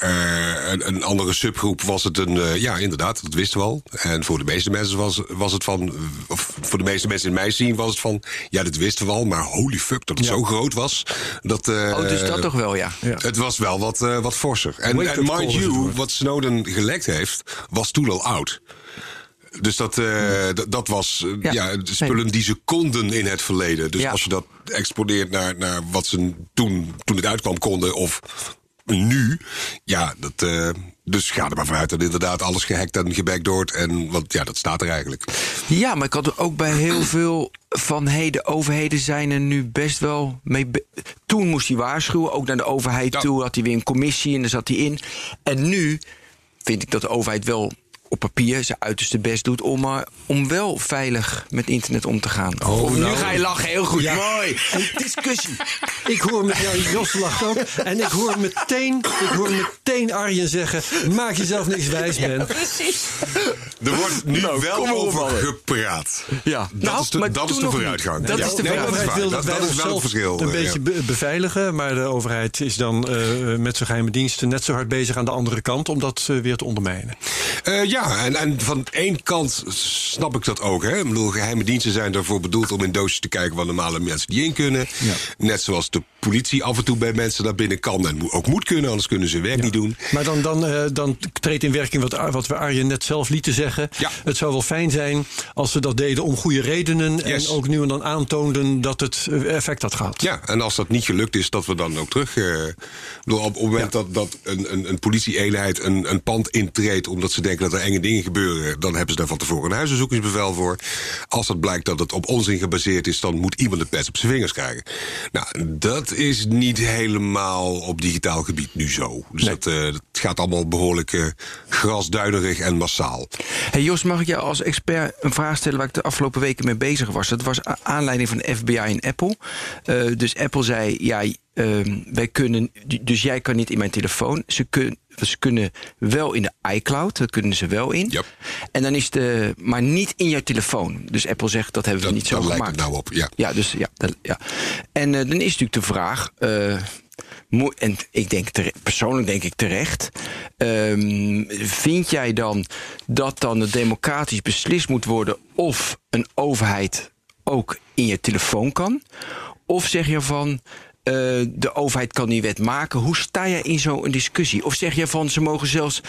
een andere subgroep was het een... ja, inderdaad, dat wisten we al. En voor de meeste mensen was het van... of voor de meeste mensen in mijn scene was het van... ja, dat wisten we al, maar holy fuck, dat het zo groot was. Dat, dus dat toch wel, ja. Het was wel wat forser. En mind you, wat Snowden gelekt heeft, was toen al oud. Dus dat was spullen die ze konden in het verleden. Dus als je dat exponeert naar wat ze toen het uitkwam konden of nu... ja, dus ga er maar vanuit dat inderdaad alles gehackt en gebackdoord. Want dat staat er eigenlijk. Ja, maar ik had er ook bij heel veel van... de overheden zijn er nu best wel mee... Toen moest hij waarschuwen, ook naar de overheid toe. Had hij weer een commissie en daar zat hij in. En nu vind ik dat de overheid wel... op papier zijn uiterste best doet om wel veilig met internet om te gaan. Nu ga je lachen, heel goed. Ja. Mooi. Discussie. Ik hoor met jou, Jos lacht ook. En ik hoor meteen Arjen zeggen, maak jezelf niks wijs, man. Ja, precies. Er wordt nu wel over gepraat. Ja. Dat is de vooruitgang. Dat is de overheid wil dat wij onszelf verschil, een beetje beveiligen, maar de overheid is dan met zijn geheime diensten net zo hard bezig aan de andere kant om dat weer te ondermijnen. En van één kant snap ik dat ook. Hè? Ik bedoel, geheime diensten zijn ervoor bedoeld om in doosjes te kijken... waar normale mensen niet in kunnen. Ja. Net zoals de politie af en toe bij mensen naar binnen kan... en ook moet kunnen, anders kunnen ze hun werk niet doen. Maar dan treedt in werking wat we Arjen net zelf lieten zeggen. Ja. Het zou wel fijn zijn als ze dat deden om goede redenen... en ook nu en dan aantoonden dat het effect had gehad. Ja, en als dat niet gelukt is, dat we dan ook terug... op het moment dat een politie-eenheid een pand intreedt... omdat ze denken dat er enge dingen gebeuren... dan hebben ze daar van tevoren een huisbezoekingsbevel voor. Als dat blijkt dat het op onzin gebaseerd is... dan moet iemand de pet op zijn vingers krijgen. Nou, dat is niet helemaal op digitaal gebied nu zo. Dus dat gaat allemaal behoorlijk grasduinerig en massaal. Hey Jos, mag ik jou als expert een vraag stellen... waar ik de afgelopen weken mee bezig was? Dat was aanleiding van FBI en Apple. Dus Apple zei... wij kunnen, dus jij kan niet in mijn telefoon. Ze kunnen wel in de iCloud, dat kunnen ze wel in. Yep. En dan is maar niet in jouw telefoon. Dus Apple zegt, dat hebben we niet zo gemaakt. Daar lijkt het nou op, ja. En dan is natuurlijk de vraag... en ik denk persoonlijk denk ik terecht... vind jij dan dat het democratisch beslist moet worden... of een overheid ook in je telefoon kan? Of zeg je van... de overheid kan die wet maken. Hoe sta jij in zo'n discussie? Of zeg jij van, ze mogen zelfs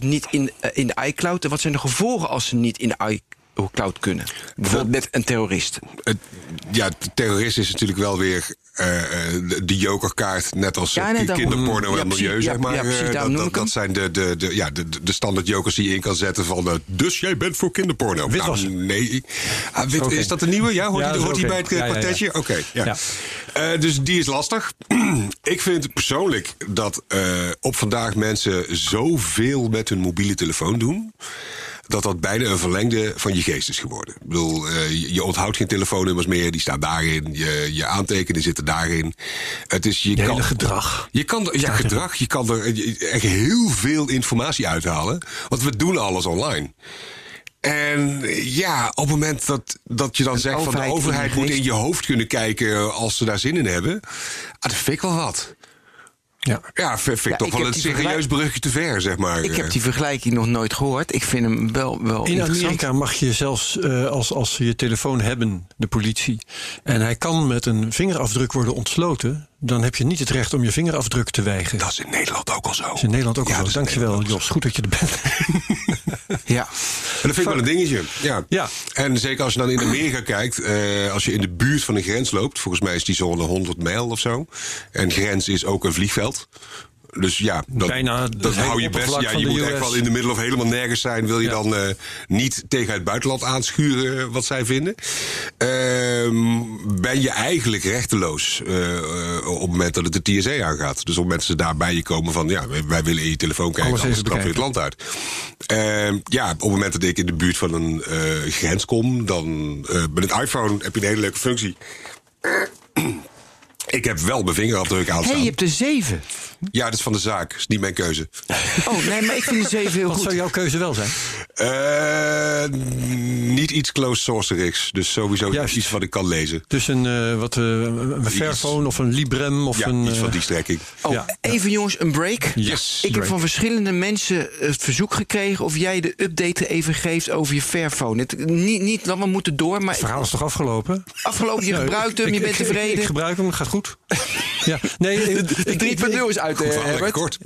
niet in de iCloud? En wat zijn de gevolgen als ze niet in de iCloud kunnen? Bijvoorbeeld met een terrorist. De terrorist is natuurlijk wel weer de jokerkaart... net als kinderporno en milieu, zeg maar. Ja, precies, dat zijn de standaard jokers die je in kan zetten van... dus jij bent voor kinderporno. Wit was nee. Is dat de nieuwe? Ja, hoort die bij het kwartetje? Oké. Dus die is lastig. Ik vind persoonlijk dat op vandaag mensen... zoveel met hun mobiele telefoon doen... dat bijna een verlengde van je geest is geworden. Ik bedoel, je onthoudt geen telefoonnummers meer, die staan daarin. Je aantekeningen zitten daarin. Het is je hele gedrag. Je kan er echt heel veel informatie uithalen. Want we doen alles online. En op het moment dat je dan zegt... van de overheid moet in je hoofd kunnen kijken als ze daar zin in hebben. Dat vind ik wel wat. Ja, vind ik toch wel een serieus brugje te ver, zeg maar. Ik heb die vergelijking nog nooit gehoord. Ik vind hem wel in Amerika mag je zelfs, als ze je telefoon hebben, de politie... en hij kan met een vingerafdruk worden ontsloten... dan heb je niet het recht om je vingerafdruk te weigeren. Dat is in Nederland ook al zo. Dat is in Nederland ook al zo. Dankjewel, Jos. Goed dat je er bent. En dat vind ik wel een dingetje. Ja. En zeker als je dan in Amerika kijkt... als je in de buurt van een grens loopt... volgens mij is die zone 100 mijl of zo... en grens is ook een vliegveld... Dus ja, dat hou je best. Ja, je moet echt wel in de middel of helemaal nergens zijn. Wil je dan niet tegen het buitenland aanschuren wat zij vinden? Ben je eigenlijk rechteloos op het moment dat het de TSA aangaat. Dus op het moment dat ze daarbij je komen van... ja, wij willen in je telefoon kijken, anders trap je het land uit. Ja, op het moment dat ik in de buurt van een grens kom... dan met het iPhone heb je een hele leuke functie... Ik heb wel mijn vingerafdruk aanstaan. Je hebt de 7. Ja, dat is van de zaak. Dat is niet mijn keuze. Oh, nee, maar ik vind de 7 heel goed. Wat zou jouw keuze wel zijn? Niet iets closed sourcerigs. Dus sowieso iets wat ik kan lezen. Dus een Fairphone of een Librem? Of iets van die strekking. Oh, ja. Even jongens, een break. Yes, ik heb van verschillende mensen het verzoek gekregen... of jij de update even geeft over je Fairphone. Niet dat we moeten door, maar... Het verhaal is toch afgelopen? Afgelopen, je gebruikt hem, je bent tevreden. Ik gebruik hem, gaat goed. Ja, nee, de 3.0 is uit.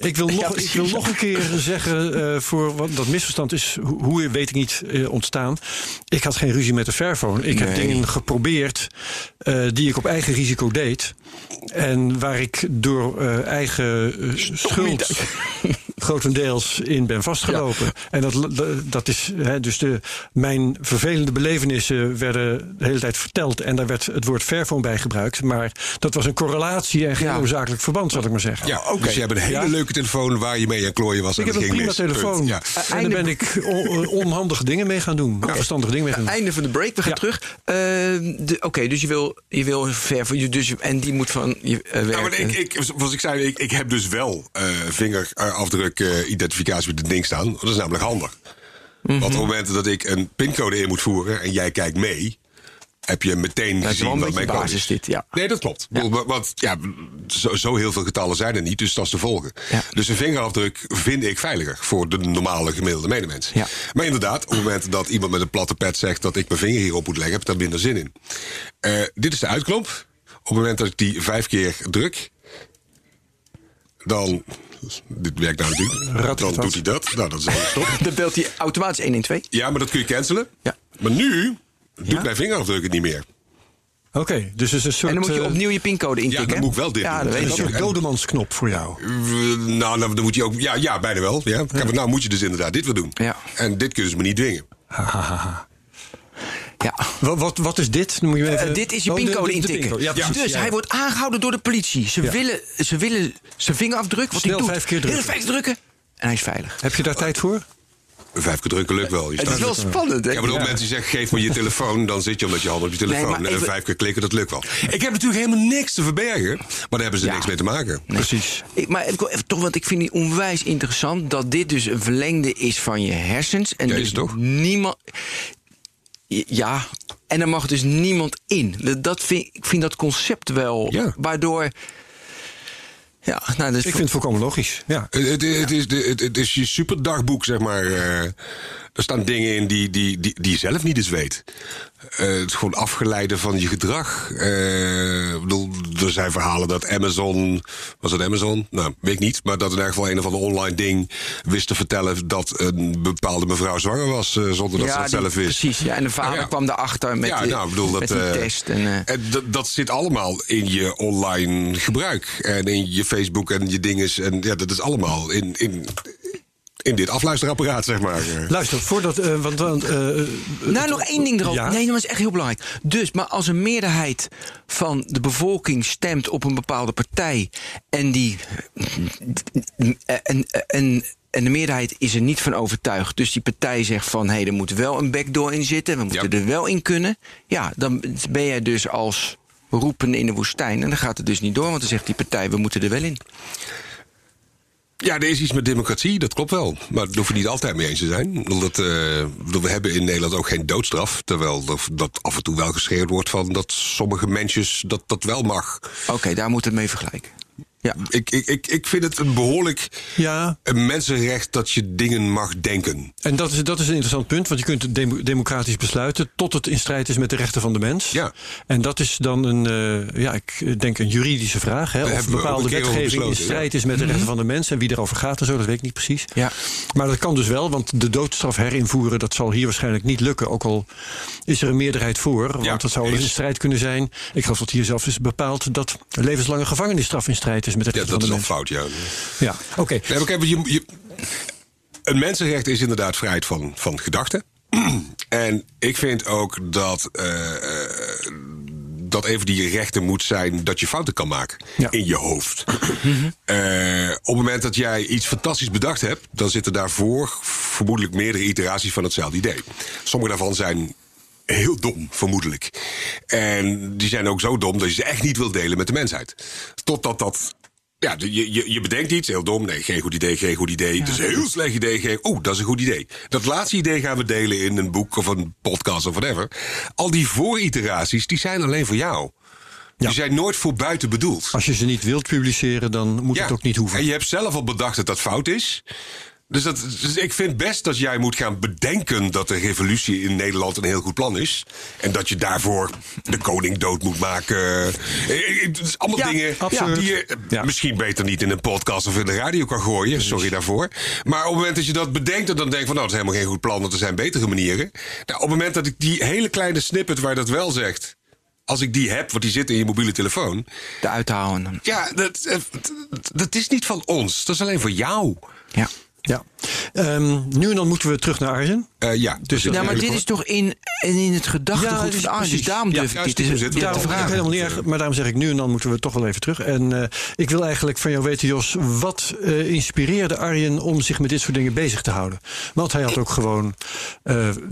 Ik wil nog een keer zeggen, voor wat dat misverstand is, hoe weet ik niet ontstaan. Ik had geen ruzie met de Fairphone. Ik heb dingen geprobeerd die ik op eigen risico deed. En waar ik door eigen schuld grotendeels in ben vastgelopen. Ja. En dat is... dus mijn vervelende belevenissen werden de hele tijd verteld. En daar werd het woord Fairphone bij gebruikt. Maar dat was een correlatie en geen oorzakelijk verband, zal ik maar zeggen. Ja, okay. Dus je hebt een hele leuke telefoon waar je mee aan klooien was. Ik heb een prima telefoon. Ja. En daar ben ik onhandige dingen mee gaan doen. Verstandige dingen mee gaan doen. Einde van de break, we gaan terug. Oké, dus je wil een Fairphone. Dus, en die moet van je werken. Nou, zoals ik zei, ik heb dus wel vingerafdruk identificatie met het ding staan. Dat is namelijk handig. Mm-hmm. Want op het moment dat ik een pincode in moet voeren en jij kijkt mee... heb je meteen gezien wat mijn basis is. Dit, ja. Nee, dat klopt. Ja. Want zo heel veel getallen zijn er niet, dus dat is te volgen. Ja. Dus een vingerafdruk vind ik veiliger voor de normale gemiddelde medemens. Ja. Maar inderdaad, op het moment dat iemand met een platte pet zegt... dat ik mijn vinger hierop moet leggen, heb ik daar minder zin in. Dit is de uitknop. Op het moment dat ik die 5 keer druk... dan... Dit werkt nou natuurlijk. Dan doet hij dat. Nou, dat is helemaal stop. Dan belt hij automatisch 112. Ja, maar dat kun je cancelen. Ja. Maar nu... doet mijn vingerafdruk het niet meer. Oké, dus het is een soort... En dan moet je opnieuw je pincode intikken. Ja, dat moet ik wel dit doen. Dat is een soort dodemansknop voor jou. Nou, dan moet je ook... Ja, bijna wel. Ja. Kijk, nou moet je dus inderdaad dit wel doen. Ja. En dit kunnen ze me niet dwingen. Ja. Wat is dit? Moet je even... dit is je pincode intikken. De pincode. Ja, precies, dus hij wordt aangehouden door de politie. Ze willen zijn vingerafdruk, wat hij doet. 5 keer drukken. 5 drukken. En hij is veilig. Heb je daar tijd voor? 5 keer drukken lukt wel. Het is wel spannend. Hè? Ja, maar mensen die zeggen, geef me je telefoon... dan zit je al met je hand op je telefoon. En 5 keer klikken, dat lukt wel. Ik heb natuurlijk helemaal niks te verbergen. Maar daar hebben ze niks mee te maken. Nee. Precies. Ik vind het onwijs interessant... dat dit dus een verlengde is van je hersens. En dus toch? Niemand... Ja, en er mag dus niemand in. Ik vind dat concept wel... Ja. Waardoor... Ja, nou, dus ik vind het volkomen logisch. Ja. Het is je superdagboek, zeg maar. Er staan dingen in die je zelf niet eens weet. Het is gewoon afgeleiden van je gedrag. Er zijn verhalen dat Amazon... Was dat Amazon? Nou, weet ik niet. Maar dat in elk geval een of ander online ding... wist te vertellen dat een bepaalde mevrouw zwanger was... zonder dat ze dat zelf wist. Precies, en de vader kwam erachter met die test. Dat zit allemaal in je online gebruik. En in je Facebook en je dinges. En ja, dat is allemaal in dit afluisterapparaat, zeg maar. Luister, voordat... nog één ding erop. Ja? Nee, dat is echt heel belangrijk. Dus, maar als een meerderheid van de bevolking stemt op een bepaalde partij... en die... En de meerderheid is er niet van overtuigd. Dus die partij zegt van... hé, er moet wel een backdoor in zitten. We moeten er wel in kunnen. Ja, dan ben jij dus als roepen in de woestijn. En dan gaat het dus niet door, want dan zegt die partij... we moeten er wel in. Ja, er is iets met democratie, dat klopt wel. Maar daar hoef je niet altijd mee eens te zijn. We hebben in Nederland ook geen doodstraf. Terwijl dat af en toe wel geschreeuwd wordt van dat sommige mensjes dat wel mag. Oké, daar moeten we mee vergelijken. Ja. Ik vind het een behoorlijk mensenrecht dat je dingen mag denken. En dat is een interessant punt, want je kunt democratisch besluiten... tot het in strijd is met de rechten van de mens. Ja. En dat is dan een, ik denk een juridische vraag. Hè, of bepaalde wetgeving in strijd is met de rechten van de mens... en wie erover gaat en zo, dat weet ik niet precies. Ja. Maar dat kan dus wel, want de doodstraf herinvoeren... dat zal hier waarschijnlijk niet lukken, ook al is er een meerderheid voor. Want dat zou dus in strijd kunnen zijn. Ik geloof dat hier zelfs is bepaald... dat levenslange gevangenisstraf in strijd is... is met de rechten van de mens. Ja, dat is nog fout, ja. Ja, oké. Okay. Nee, een mensenrecht is inderdaad vrijheid van gedachten. En ik vind ook dat... dat even die rechten moet zijn dat je fouten kan maken in je hoofd. Op het moment dat jij iets fantastisch bedacht hebt... dan zitten daarvoor vermoedelijk meerdere iteraties van hetzelfde idee. Sommige daarvan zijn heel dom, vermoedelijk. En die zijn ook zo dom dat je ze echt niet wilt delen met de mensheid. Totdat dat... Ja, je bedenkt iets, heel dom. Nee, geen goed idee. Ja. Het is een heel slecht idee. Oh, dat is een goed idee. Dat laatste idee gaan we delen in een boek of een podcast of whatever. Al die vooriteraties, die zijn alleen voor jou. Ja. Die zijn nooit voor buiten bedoeld. Als je ze niet wilt publiceren, dan moet het ook niet hoeven. En je hebt zelf al bedacht dat dat fout is. Dus ik vind best dat jij moet gaan bedenken... dat de revolutie in Nederland een heel goed plan is. En dat je daarvoor de koning dood moet maken. Het is allemaal dingen absoluut. Die je misschien beter niet in een podcast of in de radio kan gooien. Sorry daarvoor. Maar op het moment dat je dat bedenkt... en dan denk je van nou, dat is helemaal geen goed plan... want er zijn betere manieren. Nou, op het moment dat ik die hele kleine snippet waar dat wel zegt... als ik die heb, want die zit in je mobiele telefoon... de uithalen. Ja, dat is niet van ons. Dat is alleen voor jou. Ja. Ja, nu en dan moeten we terug naar Arjen. Maar dit is toch in het gedachtegoed van Arjen. Dus daarom durf ik dit te vragen. Helemaal niet erg, maar daarom zeg ik nu en dan moeten we toch wel even terug. En ik wil eigenlijk van jou weten, Jos, wat inspireerde Arjen om zich met dit soort dingen bezig te houden? Want hij had ook gewoon,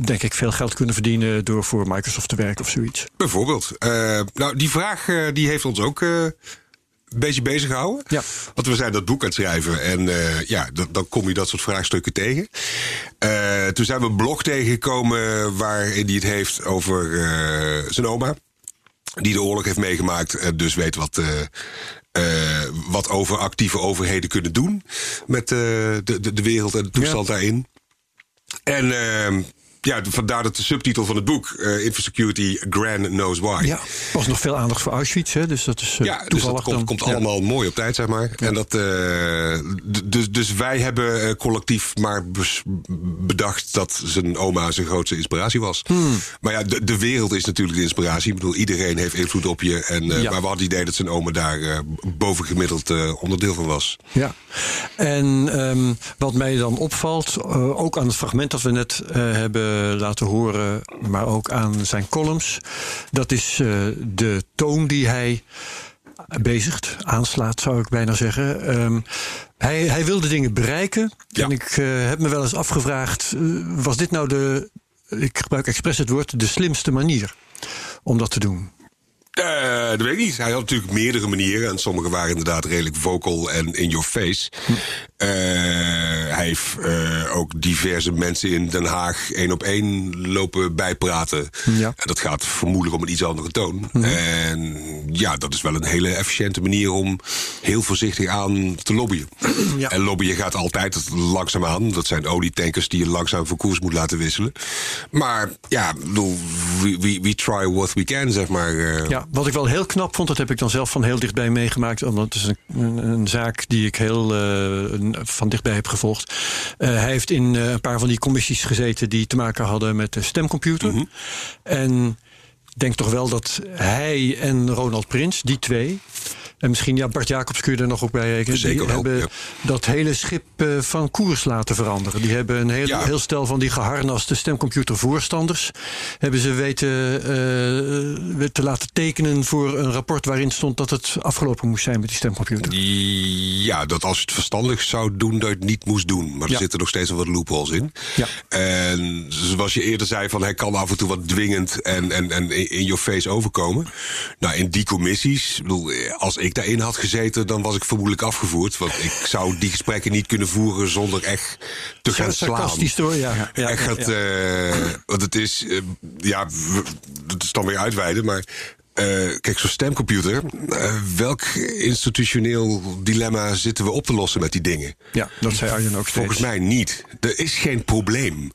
denk ik, veel geld kunnen verdienen door voor Microsoft te werken of zoiets. Bijvoorbeeld. Die vraag die heeft ons ook... een beetje bezig houden. Ja. Want we zijn dat boek aan het schrijven. En dan kom je dat soort vraagstukken tegen. Toen zijn we een blog tegengekomen... waarin hij het heeft over zijn oma. Die de oorlog heeft meegemaakt. Dus weet wat over actieve overheden kunnen doen. Met de wereld en de toestand daarin. En... vandaar dat de subtitel van het boek... Infosecurity, Gran Knows Why. Ja, er was nog veel aandacht voor Auschwitz, hè? Dus dat is toevallig. Dus dat komt allemaal mooi op tijd, zeg maar. Ja. En dat, dus wij hebben collectief maar bedacht... dat zijn oma zijn grootste inspiratie was. Maar ja, de wereld is natuurlijk de inspiratie. Ik bedoel, iedereen heeft invloed op je. En, maar we hadden het idee dat zijn oma daar bovengemiddeld onderdeel van was. Ja, en wat mij dan opvalt... ook aan het fragment dat we net hebben... laten horen, maar ook aan zijn columns. Dat is de toon die hij bezigt, aanslaat, zou ik bijna zeggen. Hij wilde dingen bereiken. Ja. En ik heb me wel eens afgevraagd... was dit nou ik gebruik expres het woord... de slimste manier om dat te doen? Dat weet ik niet. Hij had natuurlijk meerdere manieren. En sommige waren inderdaad redelijk vocal en in your face. Hij heeft ook diverse mensen in Den Haag... 1 op 1 lopen bijpraten. Ja. En dat gaat vermoedelijk om een iets andere toon. En ja, dat is wel een hele efficiënte manier... om heel voorzichtig aan te lobbyen. Ja. En lobbyen gaat altijd langzaam aan. Dat zijn olietankers die je langzaam van koers moet laten wisselen. Maar ja, we try what we can, zeg maar... Ja, wat ik wel heel knap vond, dat heb ik dan zelf van heel dichtbij meegemaakt. Omdat het is een zaak die ik heel van dichtbij heb gevolgd. Hij heeft in een paar van die commissies gezeten die te maken hadden met de stemcomputer. En ik denk toch wel dat hij en Ronald Prins, die twee... en misschien Bart Jacobs kun je er nog ook bij rekenen. Zeker wel, hebben dat hele schip van koers laten veranderen. Die hebben een heel stel van die geharnaste stemcomputervoorstanders... hebben ze weten te laten tekenen voor een rapport... waarin stond dat het afgelopen moest zijn met die stemcomputer. Ja, dat als je het verstandig zou doen, dat je het niet moest doen. Maar er zitten nog steeds wel wat loopholes in. Ja. En zoals je eerder zei, van hij kan af en toe wat dwingend... en in your face overkomen. Nou, in die commissies, als ik daarin had gezeten, dan was ik vermoedelijk afgevoerd. Want ik zou die gesprekken niet kunnen voeren zonder echt te gaan slaan. Sarcastisch hoor, ja. Echt gaat, want het is, dat is dan weer uitweiden, maar... kijk, zo'n stemcomputer, welk institutioneel dilemma zitten we op te lossen met die dingen? Ja, dat zei Arjen ook steeds. Volgens mij niet. Er is geen probleem.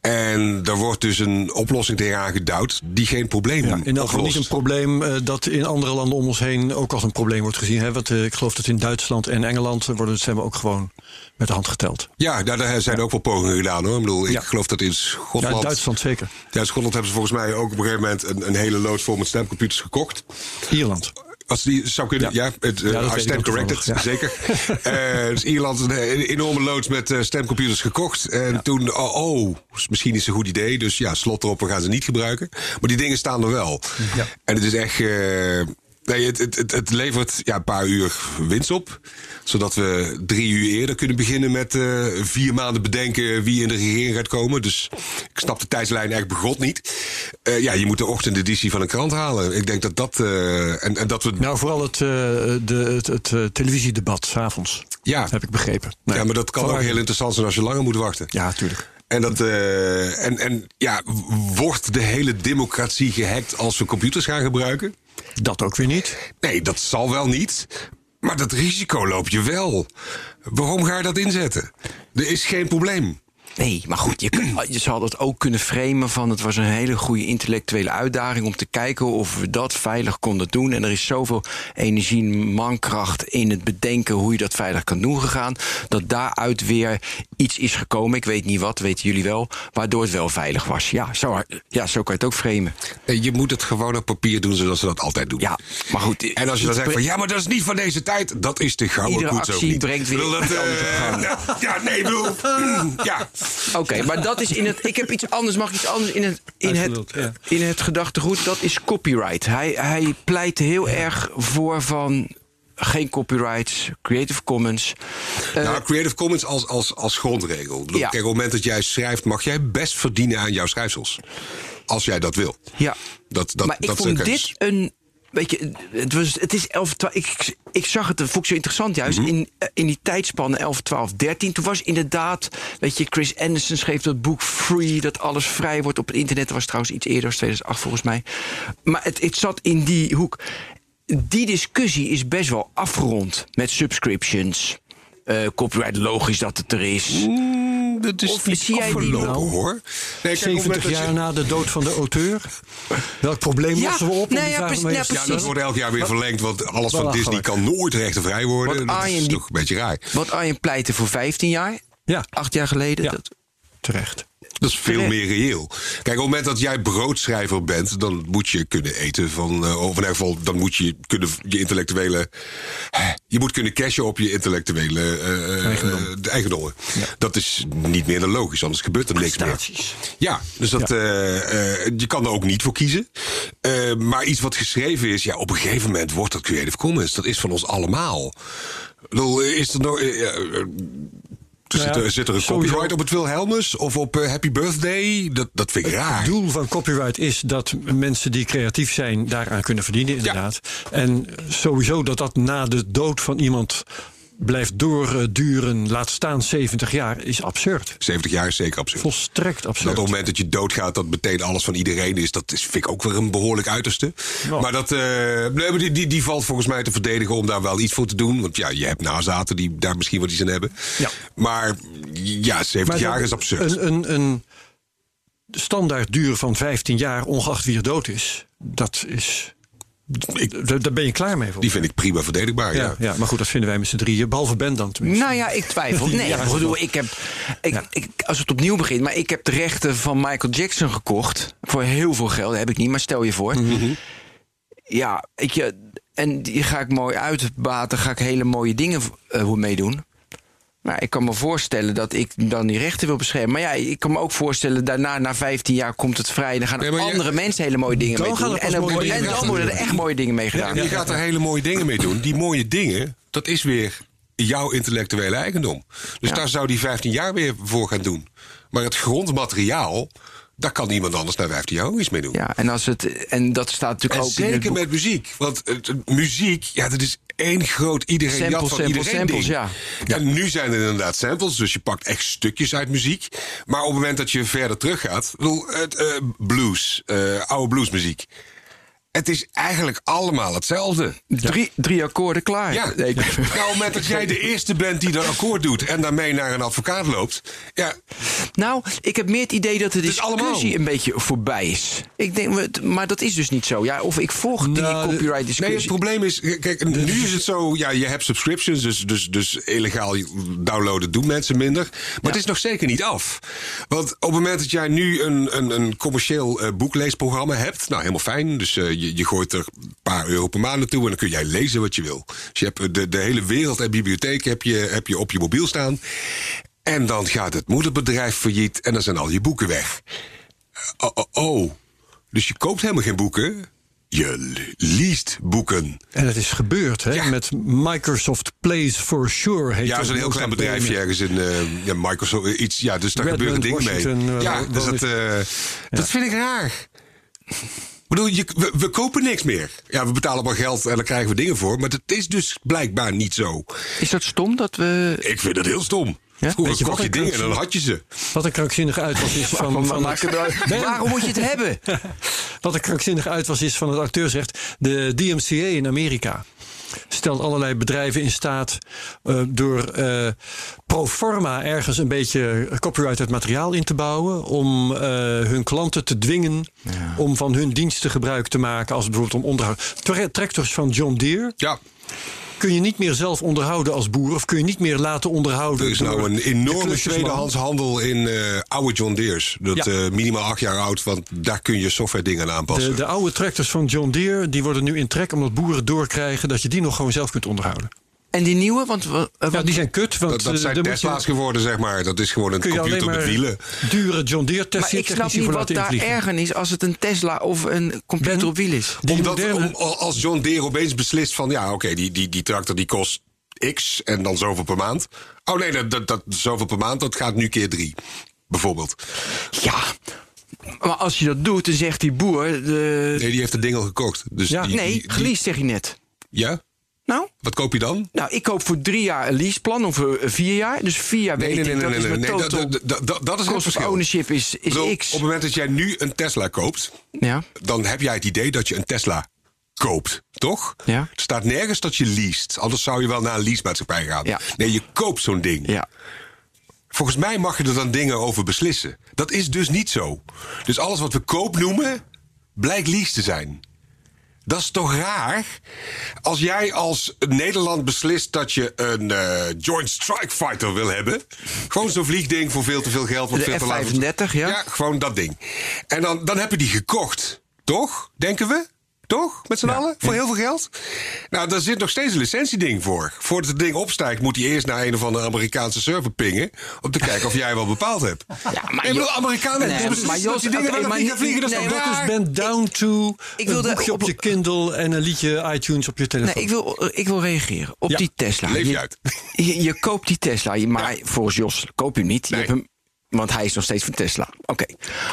En daar wordt dus een oplossing tegenaan geduwd die geen probleem oplost. In elk geval niet een probleem dat in andere landen om ons heen ook als een probleem wordt gezien. Hè? Want ik geloof dat in Duitsland en Engeland worden de stemmen ook gewoon met de hand geteld. Ja, daar zijn ook wel pogingen gedaan, hoor. Ik bedoel, ik geloof dat in Schotland... Ja, in Duitsland zeker. Ja, in Schotland hebben ze volgens mij ook op een gegeven moment... een hele loods vol met stemcomputers gekocht. Ierland. Als die zou kunnen, ja. I stand corrected, ja. Zeker. Dus Ierland een enorme loods met stemcomputers gekocht. En toen, misschien is het een goed idee. Dus ja, slot erop, we gaan ze niet gebruiken. Maar die dingen staan er wel. Ja. En het is echt... Het levert een paar uur winst op. Zodat we 3 uur eerder kunnen beginnen met 4 maanden bedenken wie in de regering gaat komen. Dus ik snap de tijdslijn echt begot niet. Je moet de ochtendeditie van een krant halen. Ik denk dat dat... en dat we... Nou, vooral het televisiedebat, 's avonds. Ja. Heb ik begrepen. Nee. Ja, maar dat kan ook heel interessant zijn als je langer moet wachten. Ja, tuurlijk. En dat wordt de hele democratie gehackt als we computers gaan gebruiken? Dat ook weer niet. Nee, dat zal wel niet. Maar dat risico loop je wel. Waarom ga je dat inzetten? Er is geen probleem. Nee, maar goed, je zou dat ook kunnen framen van... het was een hele goede intellectuele uitdaging om te kijken... of we dat veilig konden doen. En er is zoveel energie en mankracht in het bedenken... hoe je dat veilig kan doen gegaan... dat daaruit weer iets is gekomen. Ik weet niet wat, weten jullie wel. Waardoor het wel veilig was. Zo kan je het ook framen. Je moet het gewoon op papier doen zoals ze dat altijd doen. Ja, maar goed... En als je dan zegt van, ja, maar dat is niet van deze tijd... dat is de gouden koets ook niet. Iedere actie brengt weer... Oké, maar dat is in het... Ik heb iets anders in het gedachtegoed. Dat is copyright. Hij pleit heel erg voor van... geen copyrights, Creative Commons. Creative Commons als grondregel. Kijk, op het moment dat jij schrijft... mag jij best verdienen aan jouw schrijfsels. Als jij dat wil. Ja, maar ik vond dit een... Weet je, het is 11, 12, ik zag het, dat vond ik zo interessant juist. Mm-hmm. In die tijdspannen 11, 12, 13. Toen was inderdaad, weet je, Chris Anderson schreef dat boek Free. Dat alles vrij wordt op het internet. Dat was trouwens iets eerder, 2008 volgens mij. Maar het zat in die hoek. Die discussie is best wel afgerond met subscriptions. Copyright, logisch dat het er is. Dat is of niet afgelopen, hoor. Nee, 70 jaar na de dood van de auteur. Welk probleem lossen we op? Dat wordt elk jaar weer verlengd. Want alles van Disney kan nooit rechtenvrij worden. Dat is toch een beetje raar. Wat Arjen pleitte voor 15 jaar. Ja. 8 jaar geleden. Ja. Terecht. Dat is veel meer reëel. Kijk, op het moment dat jij broodschrijver bent... dan moet je kunnen eten van... of in elk geval, dan moet je kunnen je intellectuele... je moet kunnen cashen op je intellectuele eigendommen. Ja. Dat is niet meer dan logisch, anders gebeurt er niks meer. Ja, dus dat, je kan er ook niet voor kiezen. Maar iets wat geschreven is... op een gegeven moment wordt dat Creative Commons. Dat is van ons allemaal. Ik bedoel, is er nog... Zit er een copyright op het Wilhelmus of op Happy Birthday? Dat vind ik raar. Het doel van copyright is dat mensen die creatief zijn... daaraan kunnen verdienen, inderdaad. Ja. En sowieso dat na de dood van iemand... blijft doorduren, laat staan 70 jaar, is absurd. 70 jaar is zeker absurd. Volstrekt absurd. Dat op het moment dat je doodgaat, dat meteen alles van iedereen is... dat vind ik ook weer een behoorlijk uiterste. Oh. Maar dat, die valt volgens mij te verdedigen om daar wel iets voor te doen. Want je hebt nazaten die daar misschien wat iets aan hebben. Ja. Maar 70 jaar is absurd. Een standaard duur van 15 jaar, ongeacht wie er dood is... dat is... Daar ben je klaar mee voor. Die vind ik prima verdedigbaar, ja. Maar goed, dat vinden wij met z'n drieën. Behalve Ben dan tenminste. Nou ja, ik twijfel. Nee, als het opnieuw begint... maar ik heb de rechten van Michael Jackson gekocht... voor heel veel geld, dat heb ik niet, maar stel je voor. Mm-hmm. Ja, en die ga ik mooi uitbaten... ga ik hele mooie dingen mee doen... Nou, ik kan me voorstellen dat ik dan die rechten wil beschermen. Maar ik kan me ook voorstellen... daarna, na 15 jaar, komt het vrij... dan gaan andere mensen hele mooie dingen mee doen. En dan worden er echt mooie dingen mee gedaan. Je gaat er hele mooie dingen mee doen. Die mooie dingen, dat is weer jouw intellectuele eigendom. Dus daar zou die 15 jaar weer voor gaan doen. Maar het grondmateriaal... daar kan niemand anders na 15 jaar ook iets mee doen. Ja, en dat staat natuurlijk ook in het boek. Zeker met muziek. Want muziek, dat is... één groot iedereen jat van iedereen ding. En nu zijn er inderdaad samples, dus je pakt echt stukjes uit muziek. Maar op het moment dat je verder teruggaat... blues, oude bluesmuziek. Het is eigenlijk allemaal hetzelfde. Drie akkoorden klaar. Ja. Nee, op het moment dat jij de eerste bent die dat akkoord doet... en daarmee naar een advocaat loopt... Ja. Nou, ik heb meer het idee dat de discussie een beetje voorbij is. Ik denk, maar dat is dus niet zo. Ja, of ik volg die copyright discussie. Nee, het probleem is... Kijk, nu is het zo, je hebt subscriptions... dus illegaal downloaden doen mensen minder. Maar het is nog zeker niet af. Want op het moment dat jij nu een commercieel boekleesprogramma hebt... nou, helemaal fijn, dus je gooit er een paar euro per maand naartoe en dan kun jij lezen wat je wil. Dus je hebt de hele wereld en bibliotheek heb je op je mobiel staan. En dan gaat het moederbedrijf failliet en dan zijn al je boeken weg. Oh. Dus je koopt helemaal geen boeken. Je leest boeken. En dat is gebeurd, hè? Ja. Met Microsoft Plays for Sure. Heet ja, dat is een heel klein bedrijfje ergens in Microsoft. Iets, ja, dus daar gebeuren dingen mee. Ja, dus dat vind ik raar. Ik bedoel, we kopen niks meer. Ja, we betalen maar geld en daar krijgen we dingen voor. Maar dat is dus blijkbaar niet zo. Is dat stom dat we... Ik vind dat heel stom. Ja? Vroeger kocht je dingen en dan had je ze. Wat een krankzinnige uitwas is Waarom moet je het hebben? Wat een krankzinnige uitwas is van het auteursrecht. De DMCA in Amerika stelt allerlei bedrijven in staat door pro forma ergens een beetje copyrighted materiaal in te bouwen om hun klanten te dwingen om van hun diensten gebruik te maken als het bijvoorbeeld om onderhoud. Tractors van John Deere. Ja. Kun je niet meer zelf onderhouden als boer of kun je niet meer laten onderhouden? Er is nou een enorme tweedehandshandel in oude John Deere's. Dat minimaal 8 jaar oud, want daar kun je software dingen aan aanpassen. De oude tractors van John Deere die worden nu in trek omdat boeren doorkrijgen dat je die nog gewoon zelf kunt onderhouden. En die nieuwe, die zijn kut. Want dat zijn Tesla's geworden, zeg maar. Dat is gewoon een computer met wielen. Dure John Deere Tesla. Maar ik snap niet wat daar erger is als het een Tesla of een computer op wiel is. Als John Deere opeens beslist van... die tractor die kost X en dan zoveel per maand. Oh nee, dat zoveel per maand, dat gaat nu keer 3. Bijvoorbeeld. Ja... Maar als je dat doet, dan zegt die boer... Nee, die heeft het ding al gekocht. Dus geleased zeg je net. Ja? Nou? Wat koop je dan? Nou, ik koop voor 3 jaar een leaseplan of 4 jaar. Dus 4 jaar dat is het verschil. Ownership is X. Op het moment dat jij nu een Tesla koopt... Ja. Dan heb jij het idee dat je een Tesla koopt, toch? Ja. Er staat nergens dat je leest. Anders zou je wel naar een leasemaatschappij gaan. Ja. Nee, je koopt zo'n ding. Ja. Volgens mij mag je er dan dingen over beslissen. Dat is dus niet zo. Dus alles wat we koop noemen, blijkt lease te zijn. Dat is toch raar? Als jij als Nederland beslist dat je een Joint Strike Fighter wil hebben... gewoon zo'n vliegding voor veel te veel geld... De F-35, ja. Ja, gewoon dat ding. En dan heb je die gekocht, toch? Denken we? Toch? Met z'n allen? Voor heel veel geld? Nou, daar zit nog steeds een licentieding voor. Voordat het ding opstijgt, moet hij eerst naar een of andere Amerikaanse server pingen... om te kijken of jij wel bepaald hebt. Ja, maar ik bedoel, Amerikanen... maar Jos, die dingen wel niet gaan vliegen, dat is toch raar? Dus ben down to een boekje op je Kindle en een liedje iTunes op je telefoon. Nee, ik wil reageren op die Tesla. Leef je uit. Je koopt die Tesla, maar volgens Jos koop je hem niet. Nee. Je hebt hem... Want hij is nog steeds van Tesla. Oké.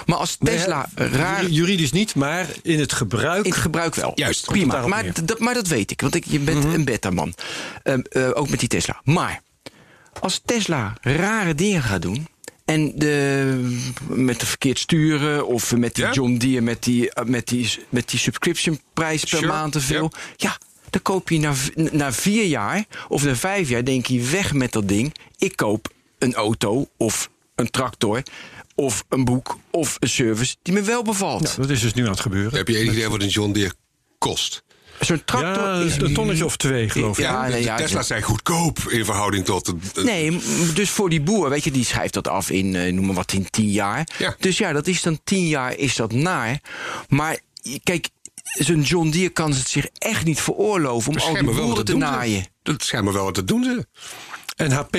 Maar als Tesla raar... Juridisch niet, maar in het gebruik... In het gebruik wel. Juist. Prima. Maar dat weet ik. Want je bent een betaman. Ook met die Tesla. Maar als Tesla rare dingen gaat doen... En met de verkeerd sturen... of met die John Deere... met die subscriptionprijs per maand te veel... Ja, dan koop je na 4 jaar... of na 5 jaar denk je weg met dat ding. Ik koop een auto of... een tractor, of een boek, of een service die me wel bevalt. Ja, dat is dus nu aan het gebeuren. Heb je enig idee wat een John Deere kost? Zo'n tractor is een tonnetje of 2, geloof ik. Ja, Tesla's zijn goedkoop in verhouding tot... Nee, dus voor die boer, weet je, die schrijft dat af in, noem maar wat, in 10 jaar. Ja. Dus ja, dat is dan 10 jaar, is dat naar. Maar kijk, zo'n John Deere kan het zich echt niet veroorloven... om al die boeren te naaien. Dat schijnt me wel wat te doen, ze. En HP,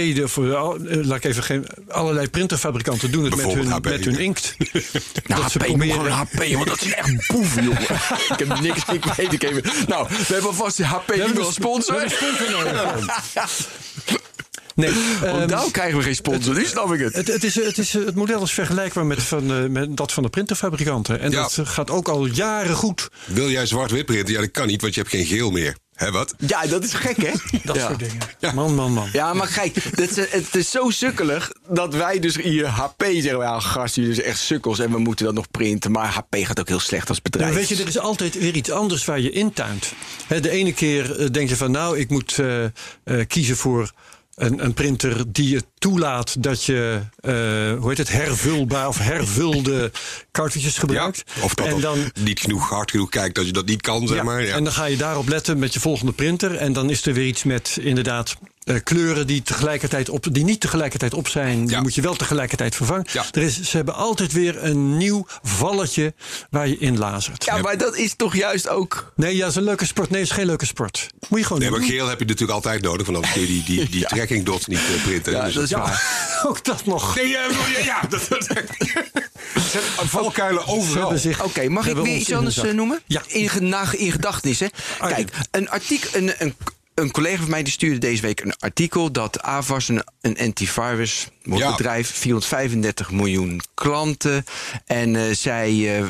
allerlei printerfabrikanten doen het met hun inkt. Nou, HP, want dat is echt boef, jongen. Ik heb niks, ik weet het even. Nou, we hebben vast die HP niet als sponsor. Nee, nou krijgen we geen sponsor, nu snap ik het. Het model is vergelijkbaar met dat van de printerfabrikanten. En dat gaat ook al jaren goed. Wil jij zwart-wit printen? Ja, dat kan niet, want je hebt geen geel meer. Hé, wat? Ja, dat is gek, hè? Dat soort dingen. Ja. Man. Ja, maar kijk, het is zo sukkelig dat wij dus hier HP zeggen... ja, gast, jullie zijn echt sukkels en we moeten dat nog printen. Maar HP gaat ook heel slecht als bedrijf. Nou, weet je, er is altijd weer iets anders waar je intuint. De ene keer denk je van, nou, ik moet kiezen voor... Een printer die het toelaat dat je hervulbaar of hervulde cartridges gebruikt. Ja, of dan niet hard genoeg kijkt dat je dat niet kan, zeg maar. Ja. En dan ga je daarop letten met je volgende printer. En dan is er weer iets met inderdaad kleuren die tegelijkertijd niet tegelijkertijd op zijn, die moet je wel tegelijkertijd vervangen. Ja. Ze hebben altijd weer een nieuw valletje waar je in lazert. Ja, maar dat is toch juist ook... Nee, ja, is een leuke sport. Nee, is geen leuke sport. Moet je gewoon doen. Maar geel heb je natuurlijk altijd nodig, want dan kun je die tracking dots niet printen. Ja, dus dat is waar. Ook dat nog. Nee, valkuilen overal. Oké, mag ik weer iets anders noemen? Ja. In gedachtenis, hè? Kijk, een artikel... Een collega van mij die stuurde deze week een artikel dat Avast, een antivirus bedrijf, 435 miljoen klanten. En zij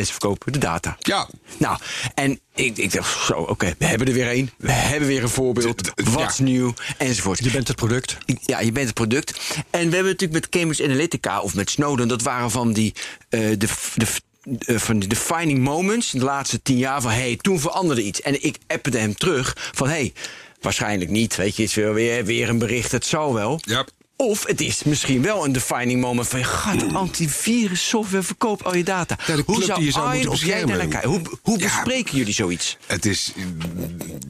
verkopen de data. Ja. Nou, en ik dacht zo, oké, we hebben er weer één. We hebben weer een voorbeeld. Wat nieuw, enzovoort. Je bent het product. Ja, je bent het product. En we hebben natuurlijk met Cambridge Analytica of met Snowden, dat waren van die... van de defining moments in de laatste 10 jaar van toen veranderde iets. En ik appte hem terug van waarschijnlijk niet. Weet je, het is weer een bericht, het zal wel. Ja. Of het is misschien wel een defining moment van... antivirus software verkoopt al je data. Ja, hoe zou Arjen of jij naar kijken? Hoe bespreken jullie zoiets? Het is...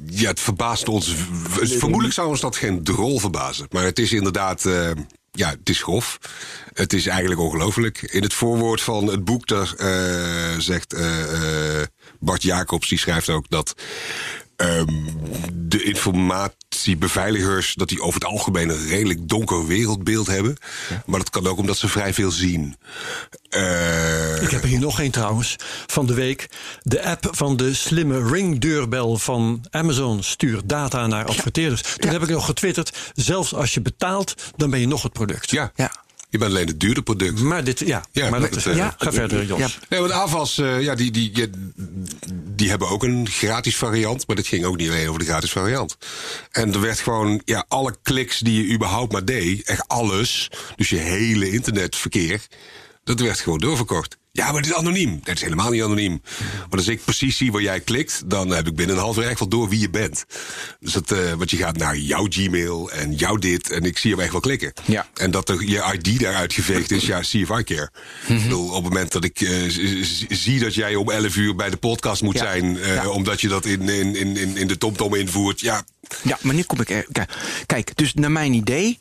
Ja, het verbaast ons. Vermoedelijk zou ons dat geen drol verbazen. Maar het is inderdaad... Ja, het is grof. Het is eigenlijk ongelooflijk. In het voorwoord van het boek daar zegt Bart Jacobs, die schrijft ook dat de informatiebeveiligers... dat die over het algemeen een redelijk donker wereldbeeld hebben. Ja. Maar dat kan ook omdat ze vrij veel zien. Ik heb hier nog één trouwens van de week. De app van de slimme ringdeurbel van Amazon stuurt data naar adverteerders. Toen heb ik nog getwitterd. Zelfs als je betaalt, dan ben je nog het product. Ja. Je bent alleen het dure product. Maar dit, ga verder, Jos. Ja. Nee, want Avast, die hebben ook een gratis variant. Maar dit ging ook niet alleen over de gratis variant. En er werd gewoon alle kliks die je überhaupt maar deed. Echt alles. Dus je hele internetverkeer. Dat werd gewoon doorverkocht. Ja, maar dit is anoniem. Dat is helemaal niet anoniem. Want als ik precies zie waar jij klikt... dan heb ik binnen een half uur echt wel door wie je bent. Dus want je gaat naar jouw Gmail en jouw dit... en ik zie hem echt wel klikken. Ja. En dat je ID daaruit geveegd is, see if I care. Ik bedoel, op het moment dat ik zie dat jij om 11 uur bij de podcast moet zijn... omdat je dat in de TomTom invoert... Ja, maar nu kom ik... Kijk, dus naar mijn idee...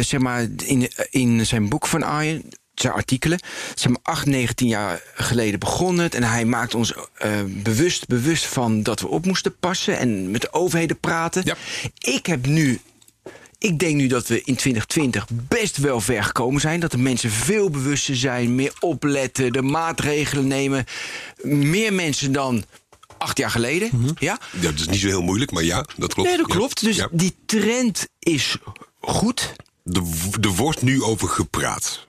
zeg maar, in zijn boek van Arjen... zijn artikelen. Ze hebben 8-19 jaar geleden begonnen het. En hij maakt ons bewust van dat we op moesten passen. En met de overheden praten. Ja. Ik denk nu dat we in 2020 best wel ver gekomen zijn. Dat de mensen veel bewuster zijn. Meer opletten. De maatregelen nemen. Meer mensen dan... 8 jaar geleden, Ja, dat is niet zo heel moeilijk, maar dat klopt. Nee, dat klopt. Dus die trend is goed. Er wordt nu over gepraat,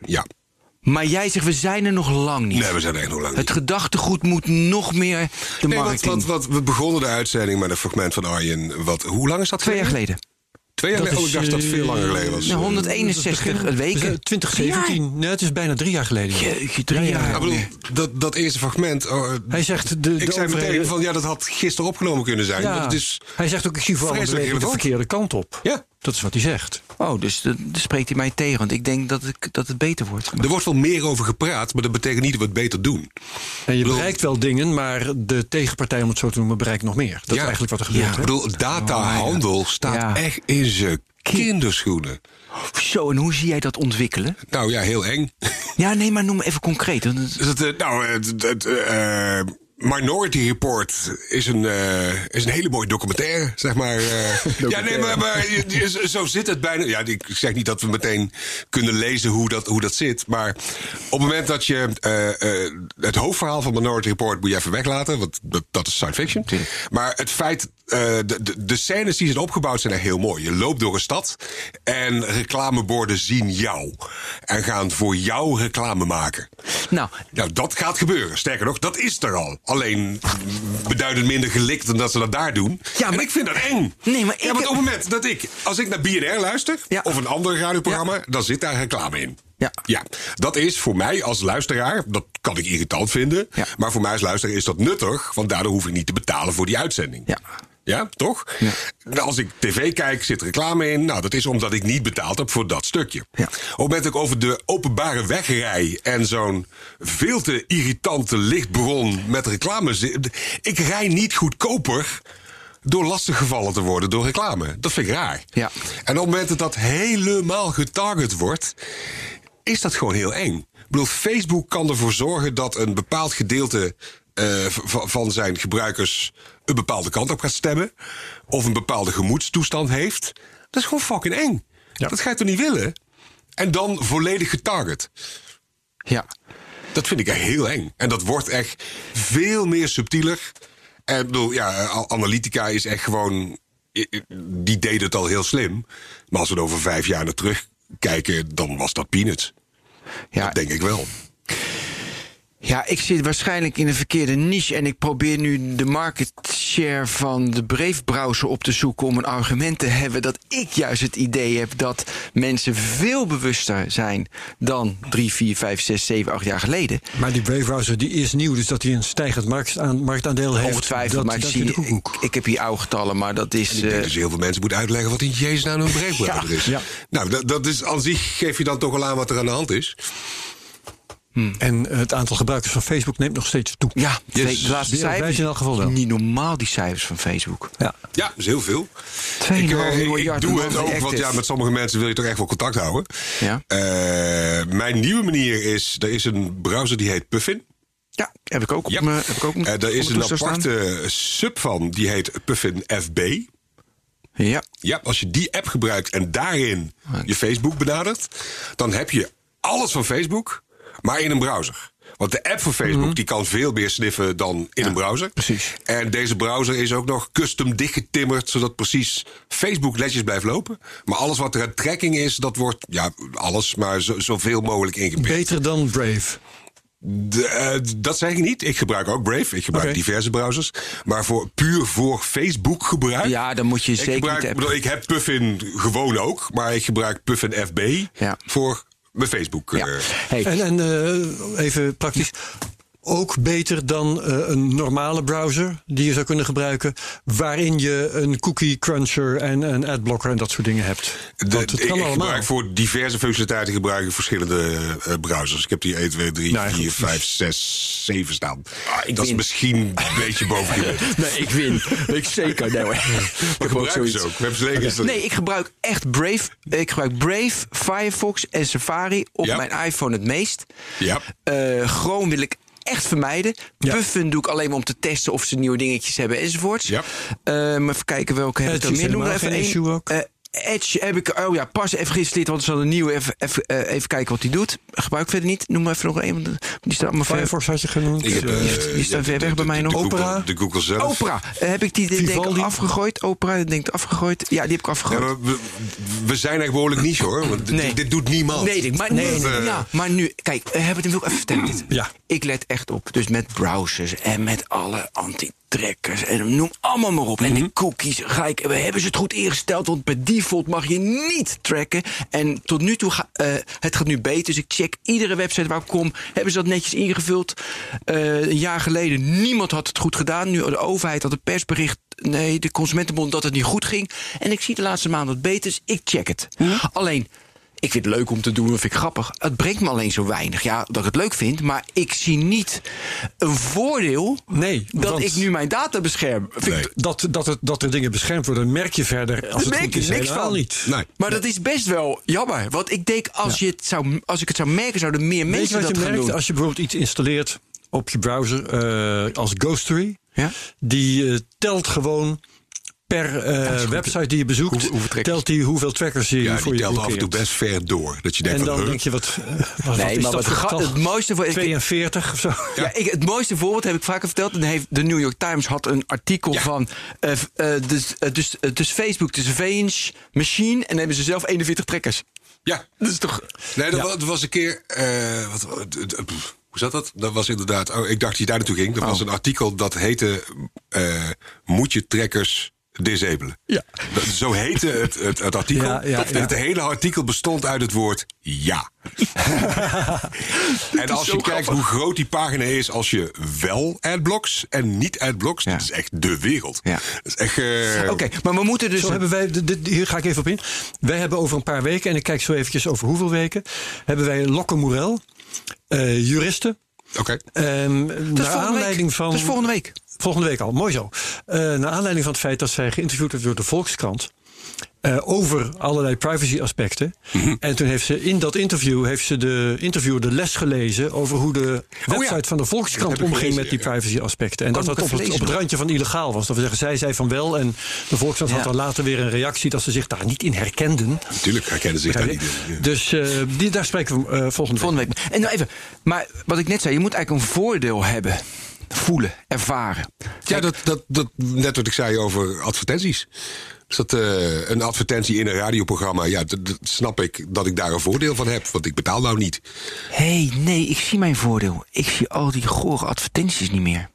Maar jij zegt, we zijn er nog lang niet. Nee, we zijn er echt nog lang niet. Het gedachtegoed moet nog meer de markt in. We begonnen de uitzending met een fragment van Arjen. Hoe lang is dat? 2 jaar geleden. 2 jaar geleden? Ik dacht dat het veel langer geleden was. 161 weken. 2017. Ja. Nee, het is bijna 3 jaar geleden. 3 jaar. Bedoel, dat eerste fragment... Hij zegt... Ik zei meteen van, dat had gisteren opgenomen kunnen zijn. Ja. Het is hij zegt ook, ik zie vooral de verkeerde kant op. Ja. Dat is wat hij zegt. Oh, dus dan spreekt hij mij tegen. Want ik denk dat het beter wordt. Maar... Er wordt wel meer over gepraat, maar dat betekent niet dat we het beter doen. En je bereikt wel dingen, maar de tegenpartij, om het zo te noemen, bereikt nog meer. Dat is eigenlijk wat er gebeurt. Ik bedoel, datahandel staat echt in zijn kinderschoenen. Zo, en hoe zie jij dat ontwikkelen? Nou ja, heel eng. Ja, nee, maar noem even concreet. Minority Report is een hele mooie documentaire, zeg maar. Maar zo zit het bijna. Ja, ik zeg niet dat we meteen kunnen lezen hoe dat zit. Maar op het moment dat je het hoofdverhaal van Minority Report moet je even weglaten. Want dat is science fiction. Maar het feit... De scènes die zijn opgebouwd zijn echt heel mooi. Je loopt door een stad en reclameborden zien jou. En gaan voor jou reclame maken. Nou, dat gaat gebeuren. Sterker nog, dat is er al. Alleen beduidend minder gelikt dan dat ze dat daar doen. Ja, maar ik vind dat eng. Nee, maar want op het moment dat als ik naar BNR luister... of een ander radioprogramma, dan zit daar reclame in. Ja, dat is voor mij als luisteraar, dat kan ik irritant vinden... maar voor mij als luisteraar is dat nuttig... want daardoor hoef ik niet te betalen voor die uitzending. Ja, toch? Ja. Als ik tv kijk, zit reclame in. Nou, dat is omdat ik niet betaald heb voor dat stukje. Ja. Op het moment dat ik over de openbare weg rij... en zo'n veel te irritante lichtbron met reclame... Ik rij niet goedkoper... door lastiggevallen te worden door reclame. Dat vind ik raar. Ja. En op het moment dat dat helemaal getarget wordt, is dat gewoon heel eng. Ik bedoel, Facebook kan ervoor zorgen dat een bepaald gedeelte van zijn gebruikers een bepaalde kant op gaat stemmen. Of een bepaalde gemoedstoestand heeft. Dat is gewoon fucking eng. Ja. Dat ga je toch niet willen? En dan volledig getarget. Ja. Dat vind ik echt heel eng. En dat wordt echt veel meer subtieler. En ik bedoel, ja, Analytica is echt gewoon, die deed het al heel slim. Maar als we er over 5 jaar naar terugkijken, dan was dat peanuts. Ja. Dat denk ik wel. Ja, ik zit waarschijnlijk in een verkeerde niche en ik probeer nu de market share van de Brave Browser op te zoeken om een argument te hebben dat ik juist het idee heb dat mensen veel bewuster zijn dan 3, 4, 5, 6, 7, 8 jaar geleden. Maar die Brave Browser die is nieuw, dus dat hij een stijgend marktaandeel heeft. Ongetwijfeld, maar ik heb hier oude getallen, maar dat is. Ik denk dus heel veel mensen moeten uitleggen wat in Jezus nou een Brave Browser is. Ja. Nou, dat is aan zich, geef je dan toch al aan wat er aan de hand is. En het aantal gebruikers van Facebook neemt nog steeds toe. Ja, de laatste cijfers in elk geval wel. Niet normaal, die cijfers van Facebook. Ja, dat is heel veel. 2 miljard. Ik doe het ook, want ja, met sommige mensen wil je toch echt wel contact houden. Ja. Mijn nieuwe manier is, er is een browser die heet Puffin. Ja, heb ik ook op mijn toestel. Daar is een aparte sub van, die heet Puffin FB. Ja. Ja, als je die app gebruikt en daarin je Facebook benadert, dan heb je alles van Facebook, maar in een browser. Want de app van Facebook die kan veel meer sniffen dan in een browser. Precies. En deze browser is ook nog custom dichtgetimmerd, zodat precies Facebook netjes blijft lopen. Maar alles wat er aan tracking is, dat wordt alles maar zoveel mogelijk ingepikt. Beter dan Brave? Dat zeg ik niet. Ik gebruik ook Brave. Ik gebruik diverse browsers. Maar puur voor Facebook gebruik. Ja, dan moet je zeker niet. Ik heb Puffin gewoon ook, maar ik gebruik Puffin FB voor bij Facebook. Ja. Hey. En even praktisch. Ook beter dan een normale browser die je zou kunnen gebruiken, waarin je een cookie cruncher en een adblocker en dat soort dingen hebt. Ik gebruik voor diverse functionaliteiten verschillende browsers. Ik heb hier 1, 2, 3, 4, 5, 6, 7 staan. Is misschien een beetje bovengemiddeld. Nee, ik win. Ik zeker. Nee, ik gebruik ook zoiets. Ik gebruik echt Brave. Ik gebruik Brave, Firefox en Safari op mijn iPhone het meest. Ja. Chrome wil ik echt vermijden. Puffin doe ik alleen maar om te testen of ze nieuwe dingetjes hebben enzovoorts. Ja. Maar even kijken welke hebben we meer. Noem er even één. Edge heb ik. Oh ja, pas even geïnstalleerd, want er is al een nieuwe. Even kijken wat die doet. Gebruik verder niet. Noem maar even nog één. Die staat maar Firefox had je genoemd. Die staat ver weg bij mij nog. Opera. De Google zelf. Opera. Heb ik die denk ik afgegooid? Opera, denk ik afgegooid. Ja, die heb ik afgegooid. Ja, we zijn echt behoorlijk niche hoor. Want dit doet niemand. Maar nu, kijk, hebben we het ook even verteld. Ja. Ik let echt op. Dus met browsers en met alle anti-trackers en noem allemaal maar op. En de cookies, we hebben ze het goed ingesteld, want bij default mag je niet tracken. En tot nu toe, het gaat nu beter. Dus ik check iedere website waar ik kom. Hebben ze dat netjes ingevuld? Een jaar geleden, niemand had het goed gedaan. Nu de overheid had een persbericht. Nee, de Consumentenbond dat het niet goed ging. En ik zie de laatste maanden wat beter, dus ik check het. Alleen, ik vind het leuk om te doen, vind ik grappig. Het brengt me alleen zo weinig. Ja, dat ik het leuk vind, maar ik zie niet een voordeel dat ik nu mijn data bescherm. Dat er dingen beschermd worden, merk je verder. Daar merk je niks van. Niet. Nee. Maar dat is best wel jammer. Want ik denk, als ik het zou merken, zouden meer mensen dat gaan doen. Als je bijvoorbeeld iets installeert op je browser als Ghostery, die telt gewoon per website die je bezoekt, telt hij hoeveel trackers je voor je blokkeert. Ja, die telt af en toe best ver door. Dat je denkt en dan denk je, het mooiste voorbeeld, 42 of zo. Ja. Ja, het mooiste voorbeeld heb ik vaker verteld. De New York Times had een artikel van dus Facebook, de surveillance machine, en hebben ze zelf 41 trackers. Ja, dat is toch. Nee, dat was een keer. Hoe zat dat? Dat was inderdaad. Oh, ik dacht dat je daar naartoe ging. Dat was een artikel dat heette moet je trackers disabelen. Ja. Zo heette het artikel. Het hele artikel bestond uit het woord ja. En als je kijkt hoe groot die pagina is als je wel adblocks en niet adblocks, dat is echt de wereld. Ja. Dat is echt. Oké, maar we moeten dus. Zo hebben wij. Hier ga ik even op in. Wij hebben over een paar weken, en ik kijk zo eventjes over hoeveel weken, hebben wij Locke Mourel, juristen. Oké. Dus volgende week? Volgende week al, mooi zo. Naar aanleiding van het feit dat zij geïnterviewd werd door de Volkskrant... over allerlei privacy-aspecten. Mm-hmm. En toen heeft ze in dat interview... de les gelezen over hoe de website van de Volkskrant omging met die privacy-aspecten. En dat op het randje van illegaal was. Dat we zeggen, zij zei van wel. En de Volkskrant had dan later weer een reactie... dat ze zich daar niet in herkenden. Natuurlijk herkennen ze zich daar niet in. Ja. Dus daar spreken we volgende week. En nou even, maar wat ik net zei... je moet eigenlijk een voordeel hebben... voelen, ervaren. Ja, dat net wat ik zei over advertenties. Dus dat een advertentie in een radioprogramma... ja, dat snap ik dat ik daar een voordeel van heb. Want ik betaal nou niet. Nee, ik zie mijn voordeel. Ik zie al die gore advertenties niet meer.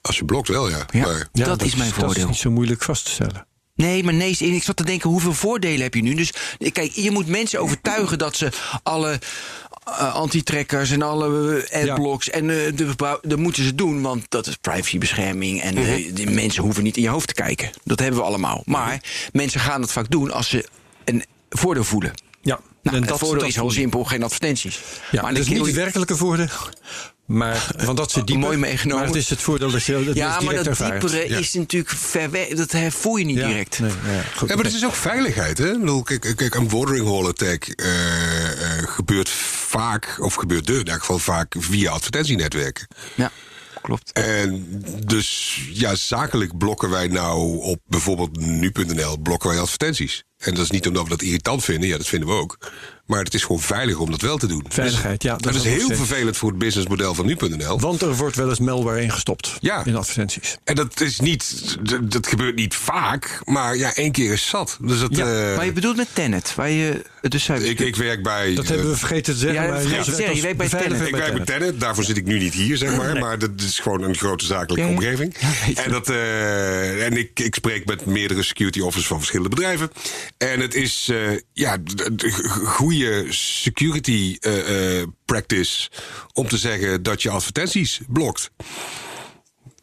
Als je blokt wel, ja. Maar dat is mijn voordeel. Dat is niet zo moeilijk vast te stellen. Nee, maar nee, ik zat te denken, hoeveel voordelen heb je nu? Dus kijk, je moet mensen overtuigen dat ze alle... anti-trackers en alle adblocks. Ja. En dat moeten ze doen, want dat is privacybescherming. En die mensen hoeven niet in je hoofd te kijken. Dat hebben we allemaal. Maar mensen gaan het vaak doen als ze een voordeel voelen. Ja. Nou, en dat voordeel is heel simpel, geen advertenties. Ja, maar dus niet het werkelijke voordeel... Maar, want dat is het dieper, mooi meegenomen. Maar het is het voordeel dat je dat direct maar dat ervaart. Diepere is natuurlijk ver weg. Dat voel je niet direct. Nee, goed. Ja, maar het is ook veiligheid. Hè? Ik bedoel, kijk, een watering hole attack gebeurt in elk geval vaak via advertentienetwerken. Ja, klopt. En dus ja, zakelijk blokken wij nou op bijvoorbeeld nu.nl blokken wij advertenties. En dat is niet omdat we dat irritant vinden. Ja, dat vinden we ook. Maar het is gewoon veilig om dat wel te doen. Veiligheid, ja. Dat is heel vervelend voor het businessmodel van nu.nl. Want er wordt wel eens malware ingestopt in advertenties. En dat gebeurt niet vaak, maar ja, 1 keer is zat. Dus dat, maar je bedoelt met Tenet, waar je dus ik werk bij... Dat hebben we vergeten te zeggen. Je werkt bij Tenet. Ik werk bij Tenet, daarvoor zit ik nu niet hier, zeg maar. Nee. Maar dat is gewoon een grote zakelijke omgeving. Ja, en ik spreek met meerdere security officers van verschillende bedrijven. En het is goede security practice om te zeggen dat je advertenties blokt.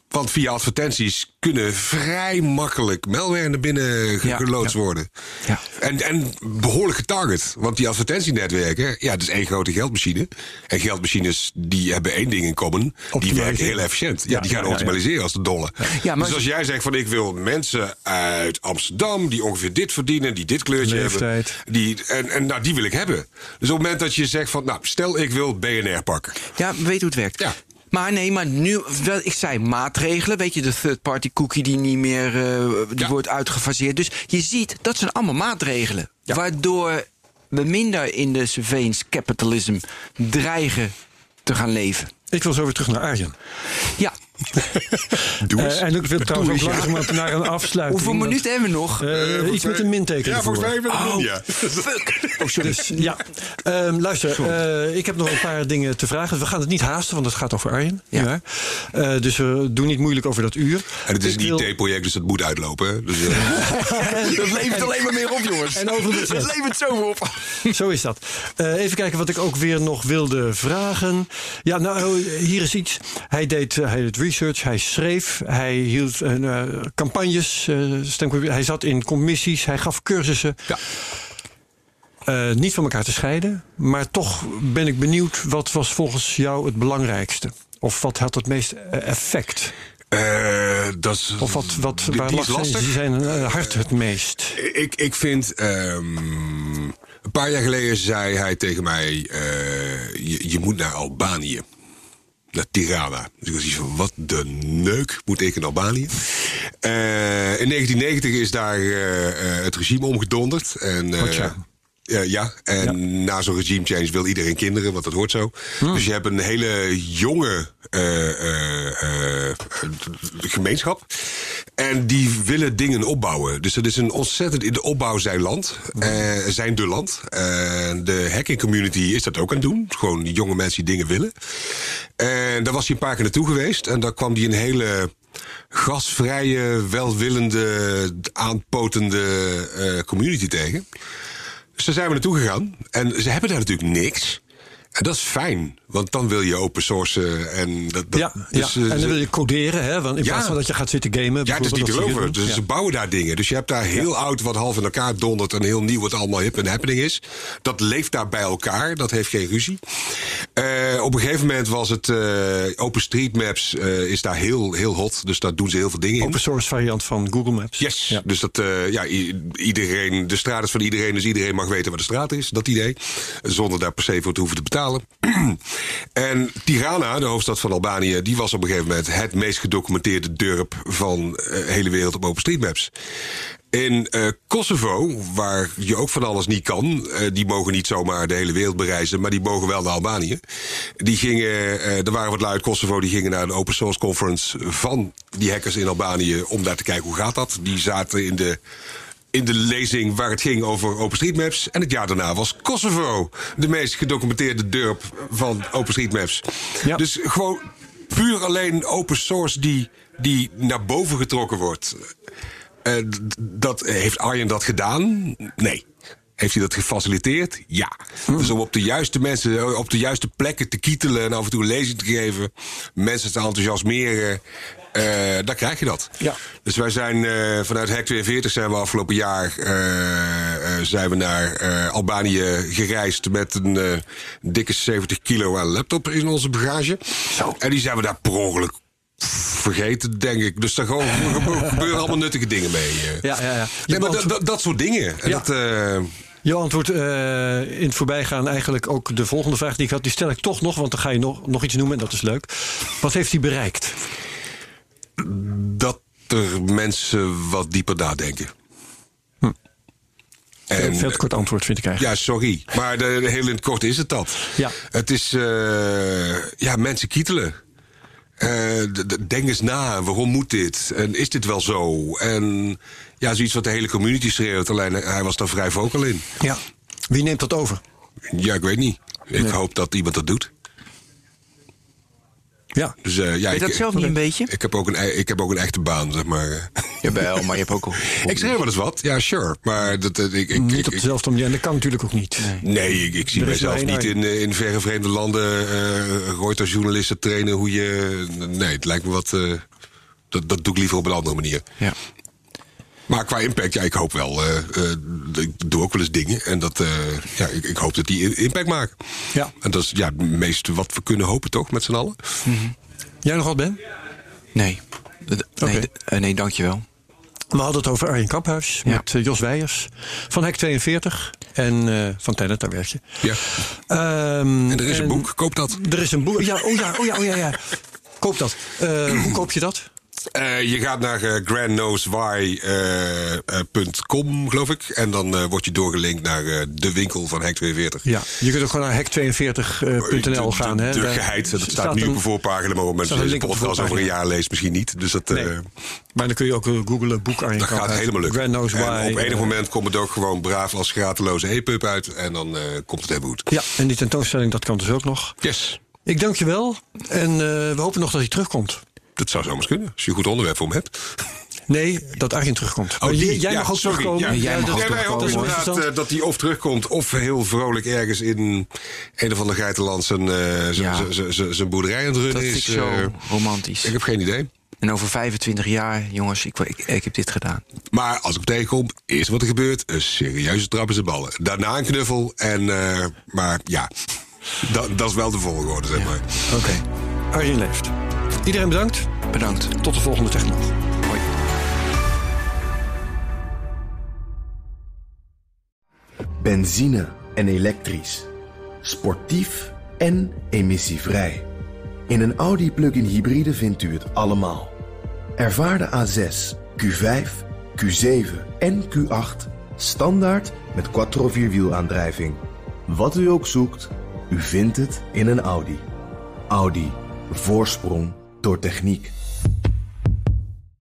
Want via advertenties kunnen vrij makkelijk malware naar binnen geloodst worden. Ja. En behoorlijk getarget. Want die advertentienetwerken, dat is 1 grote geldmachine. En geldmachines die hebben 1 ding in common. Die werken heel efficiënt. Ja, die gaan optimaliseren als de dolle. Ja, maar dus als jij zegt van ik wil mensen uit Amsterdam... die ongeveer dit verdienen, die dit kleurtje hebben. Die wil ik hebben. Dus op het moment dat je zegt van stel ik wil BNR pakken. Ja, weet hoe het werkt. Ja. Maar nee, maar nu, ik zei maatregelen. Weet je, de third-party cookie die niet meer wordt uitgefaseerd. Dus je ziet, dat zijn allemaal maatregelen. Ja. Waardoor we minder in de surveillance capitalism dreigen te gaan leven. Ik wil zo weer terug naar Arjen. Ja. Doe eens. En ik wil trouwens ook langzaam naar een afsluiting. Hoeveel minuten hebben we nog? Iets met een minteken. Ja, volgens mij fuck. Oh, sorry. Dus, luister, ik heb nog een paar dingen te vragen. We gaan het niet haasten, want het gaat over Arjen. Ja. Dus we doen niet moeilijk over dat uur. En het is een IT-project, dus dat moet uitlopen. Hè? Dus, dat levert alleen maar meer op, jongens. Dat levert zo op. Zo is dat. Even kijken wat ik ook weer nog wilde vragen. Ja, hier is iets. Hij deed research, hij schreef, hij hield campagnes, hij zat in commissies, hij gaf cursussen. Ja. Niet van elkaar te scheiden, maar toch ben ik benieuwd... wat was volgens jou het belangrijkste? Of wat had het meest effect? Of waar lag zijn hart het meest? Ik vind... een paar jaar geleden zei hij tegen mij... je moet naar Albanië. Naar Tirana. Dus ik was iets van, wat de neuk moet ik in Albanië? In 1990 is daar het regime omgedonderd. Na zo'n regime change wil iedereen kinderen, want dat hoort zo. Dus je hebt een hele jonge gemeenschap. En die willen dingen opbouwen. Dus dat is een ontzettend... In de opbouw zijn land. Zijn de land. De hacking community is dat ook aan het doen. Gewoon die jonge mensen die dingen willen. En daar was hij een paar keer naartoe geweest. En daar kwam hij een hele... gastvrije, welwillende, aanpotende community tegen. Dus daar zijn we naartoe gegaan. En ze hebben daar natuurlijk niks. En dat is fijn, want dan wil je open sourcen. En en dan wil je coderen, hè? Want in plaats van dat je gaat zitten gamen. Ja, dat is niet te geloven. Dus ze bouwen daar dingen. Dus je hebt daar heel oud wat half in elkaar dondert... en heel nieuw wat allemaal hip en happening is. Dat leeft daar bij elkaar, dat heeft geen ruzie. Op een gegeven moment was het OpenStreetMaps is daar heel hot. Dus daar doen ze heel veel dingen in. Open source variant van Google Maps. Yes. Ja. Dus dat iedereen, de straat is van iedereen. Dus iedereen mag weten waar de straat is. Dat idee. Zonder daar per se voor te hoeven te betalen. En Tirana, de hoofdstad van Albanië, die was op een gegeven moment het meest gedocumenteerde dorp van de hele wereld op OpenStreetMaps. In Kosovo, waar je ook van alles niet kan, die mogen niet zomaar de hele wereld bereizen, maar die mogen wel naar Albanië. Die gingen, er waren wat lui uit Kosovo, die gingen naar een open source conference van die hackers in Albanië om daar te kijken hoe gaat dat. Die zaten in de lezing waar het ging over OpenStreetMaps. En het jaar daarna was Kosovo de meest gedocumenteerde dorp van OpenStreetMaps. Ja. Dus gewoon puur alleen open source die naar boven getrokken wordt. Heeft Arjen dat gedaan? Nee. Heeft hij dat gefaciliteerd? Ja. Dus om op de juiste mensen, op de juiste plekken te kietelen en af en toe een lezing te geven, mensen te enthousiasmeren, dan krijg je dat. Ja. Dus wij zijn vanuit Hek 240 zijn we afgelopen jaar naar Albanië gereisd met een dikke 70 kilo aan laptop in onze bagage. Zo. En die zijn we daar per ongeluk vergeten, denk ik. Dus daar gebeuren allemaal nuttige dingen mee. Ja. Nee, maar dat soort dingen. Ja. Je antwoord in het voorbijgaan eigenlijk ook de volgende vraag die ik had. Die stel ik toch nog, want dan ga je nog iets noemen en dat is leuk. Wat heeft hij bereikt? Dat er mensen wat dieper nadenken. En, veel te kort antwoord vind ik eigenlijk. Ja, sorry. Maar heel in het kort is het dat. Ja. Het is mensen kietelen. Denk eens na, waarom moet dit? En is dit wel zo? En ja, zoiets wat de hele community schreeuwt. Alleen hij was daar vrij vocal in. Ja. Wie neemt dat over? Ja, ik weet niet. Ik hoop dat iemand dat doet. Ja. Dus, weet dat zelf niet een beetje? Ik heb ook een echte baan, zeg maar. Jawel, maar je hebt ook ik schreeuw wel eens wat, ja, sure. Maar niet op dezelfde manier, en dat kan natuurlijk ook niet. Nee, ik zie mezelf niet in verre vreemde landen Reuters-journalisten trainen hoe je. Nee, het lijkt me wat. Dat doe ik liever op een andere manier. Ja. Maar qua impact, ja, ik hoop wel. Ik doe ook wel eens dingen. En ik hoop dat die impact maken. Ja. En dat is het meeste wat we kunnen hopen, toch, met z'n allen. Mm-hmm. Jij nog wat, Ben? Nee. Nee, dankjewel. We hadden het over Arjen Kamphuis met Jos Weijers van Hek 42 en van Tenet, daar werk je. Ja. En er is een boek, koop dat. Er is een boek, ja. Koop dat. Hoe koop je dat? Je gaat naar grandknowswhy.com, geloof ik. En dan word je doorgelinkt naar de winkel van Hek 42. Ja, je kunt ook gewoon naar hek42.nl gaan. De geheid, dat staat nu op de voorpagina. Maar mensen lezen de podcast over een jaar leest misschien niet. Dus dat, maar dan kun je ook googlen, boek Arjen Kamphuis. Dat gaat helemaal lukken. En op enig moment komt het ook gewoon braaf als grateloze e-pub uit. En dan komt het helemaal goed. Ja, en die tentoonstelling, dat kan dus ook nog. Yes. Ik dank je wel. En we hopen nog dat hij terugkomt. Dat zou zomaar kunnen, als je een goed onderwerp voor hem hebt. Nee, dat Arjen terugkomt. Oh, jij mag ook terugkomen. Ja. Wij hopen inderdaad dat hij of terugkomt of heel vrolijk ergens in een of ander geitenland zijn boerderij aan het runnen is. Dat vind ik zo romantisch. Ik heb geen idee. En over 25 jaar, jongens, ik heb dit gedaan. Maar als ik op tegenkom, eerst wat er gebeurt, een serieuze trap in zijn ballen. Daarna een knuffel en... maar ja, dat is wel de volgorde, zeg maar. Ja. Oké. Arjen leeft. Iedereen bedankt. Bedankt. Tot de volgende Technoloog. Hoi. Benzine en elektrisch. Sportief en emissievrij. In een Audi plug-in hybride vindt u het allemaal. Ervaar de A6, Q5, Q7 en Q8 standaard met quattro-vierwielaandrijving. Wat u ook zoekt, u vindt het in een Audi. Audi. Voorsprong door techniek.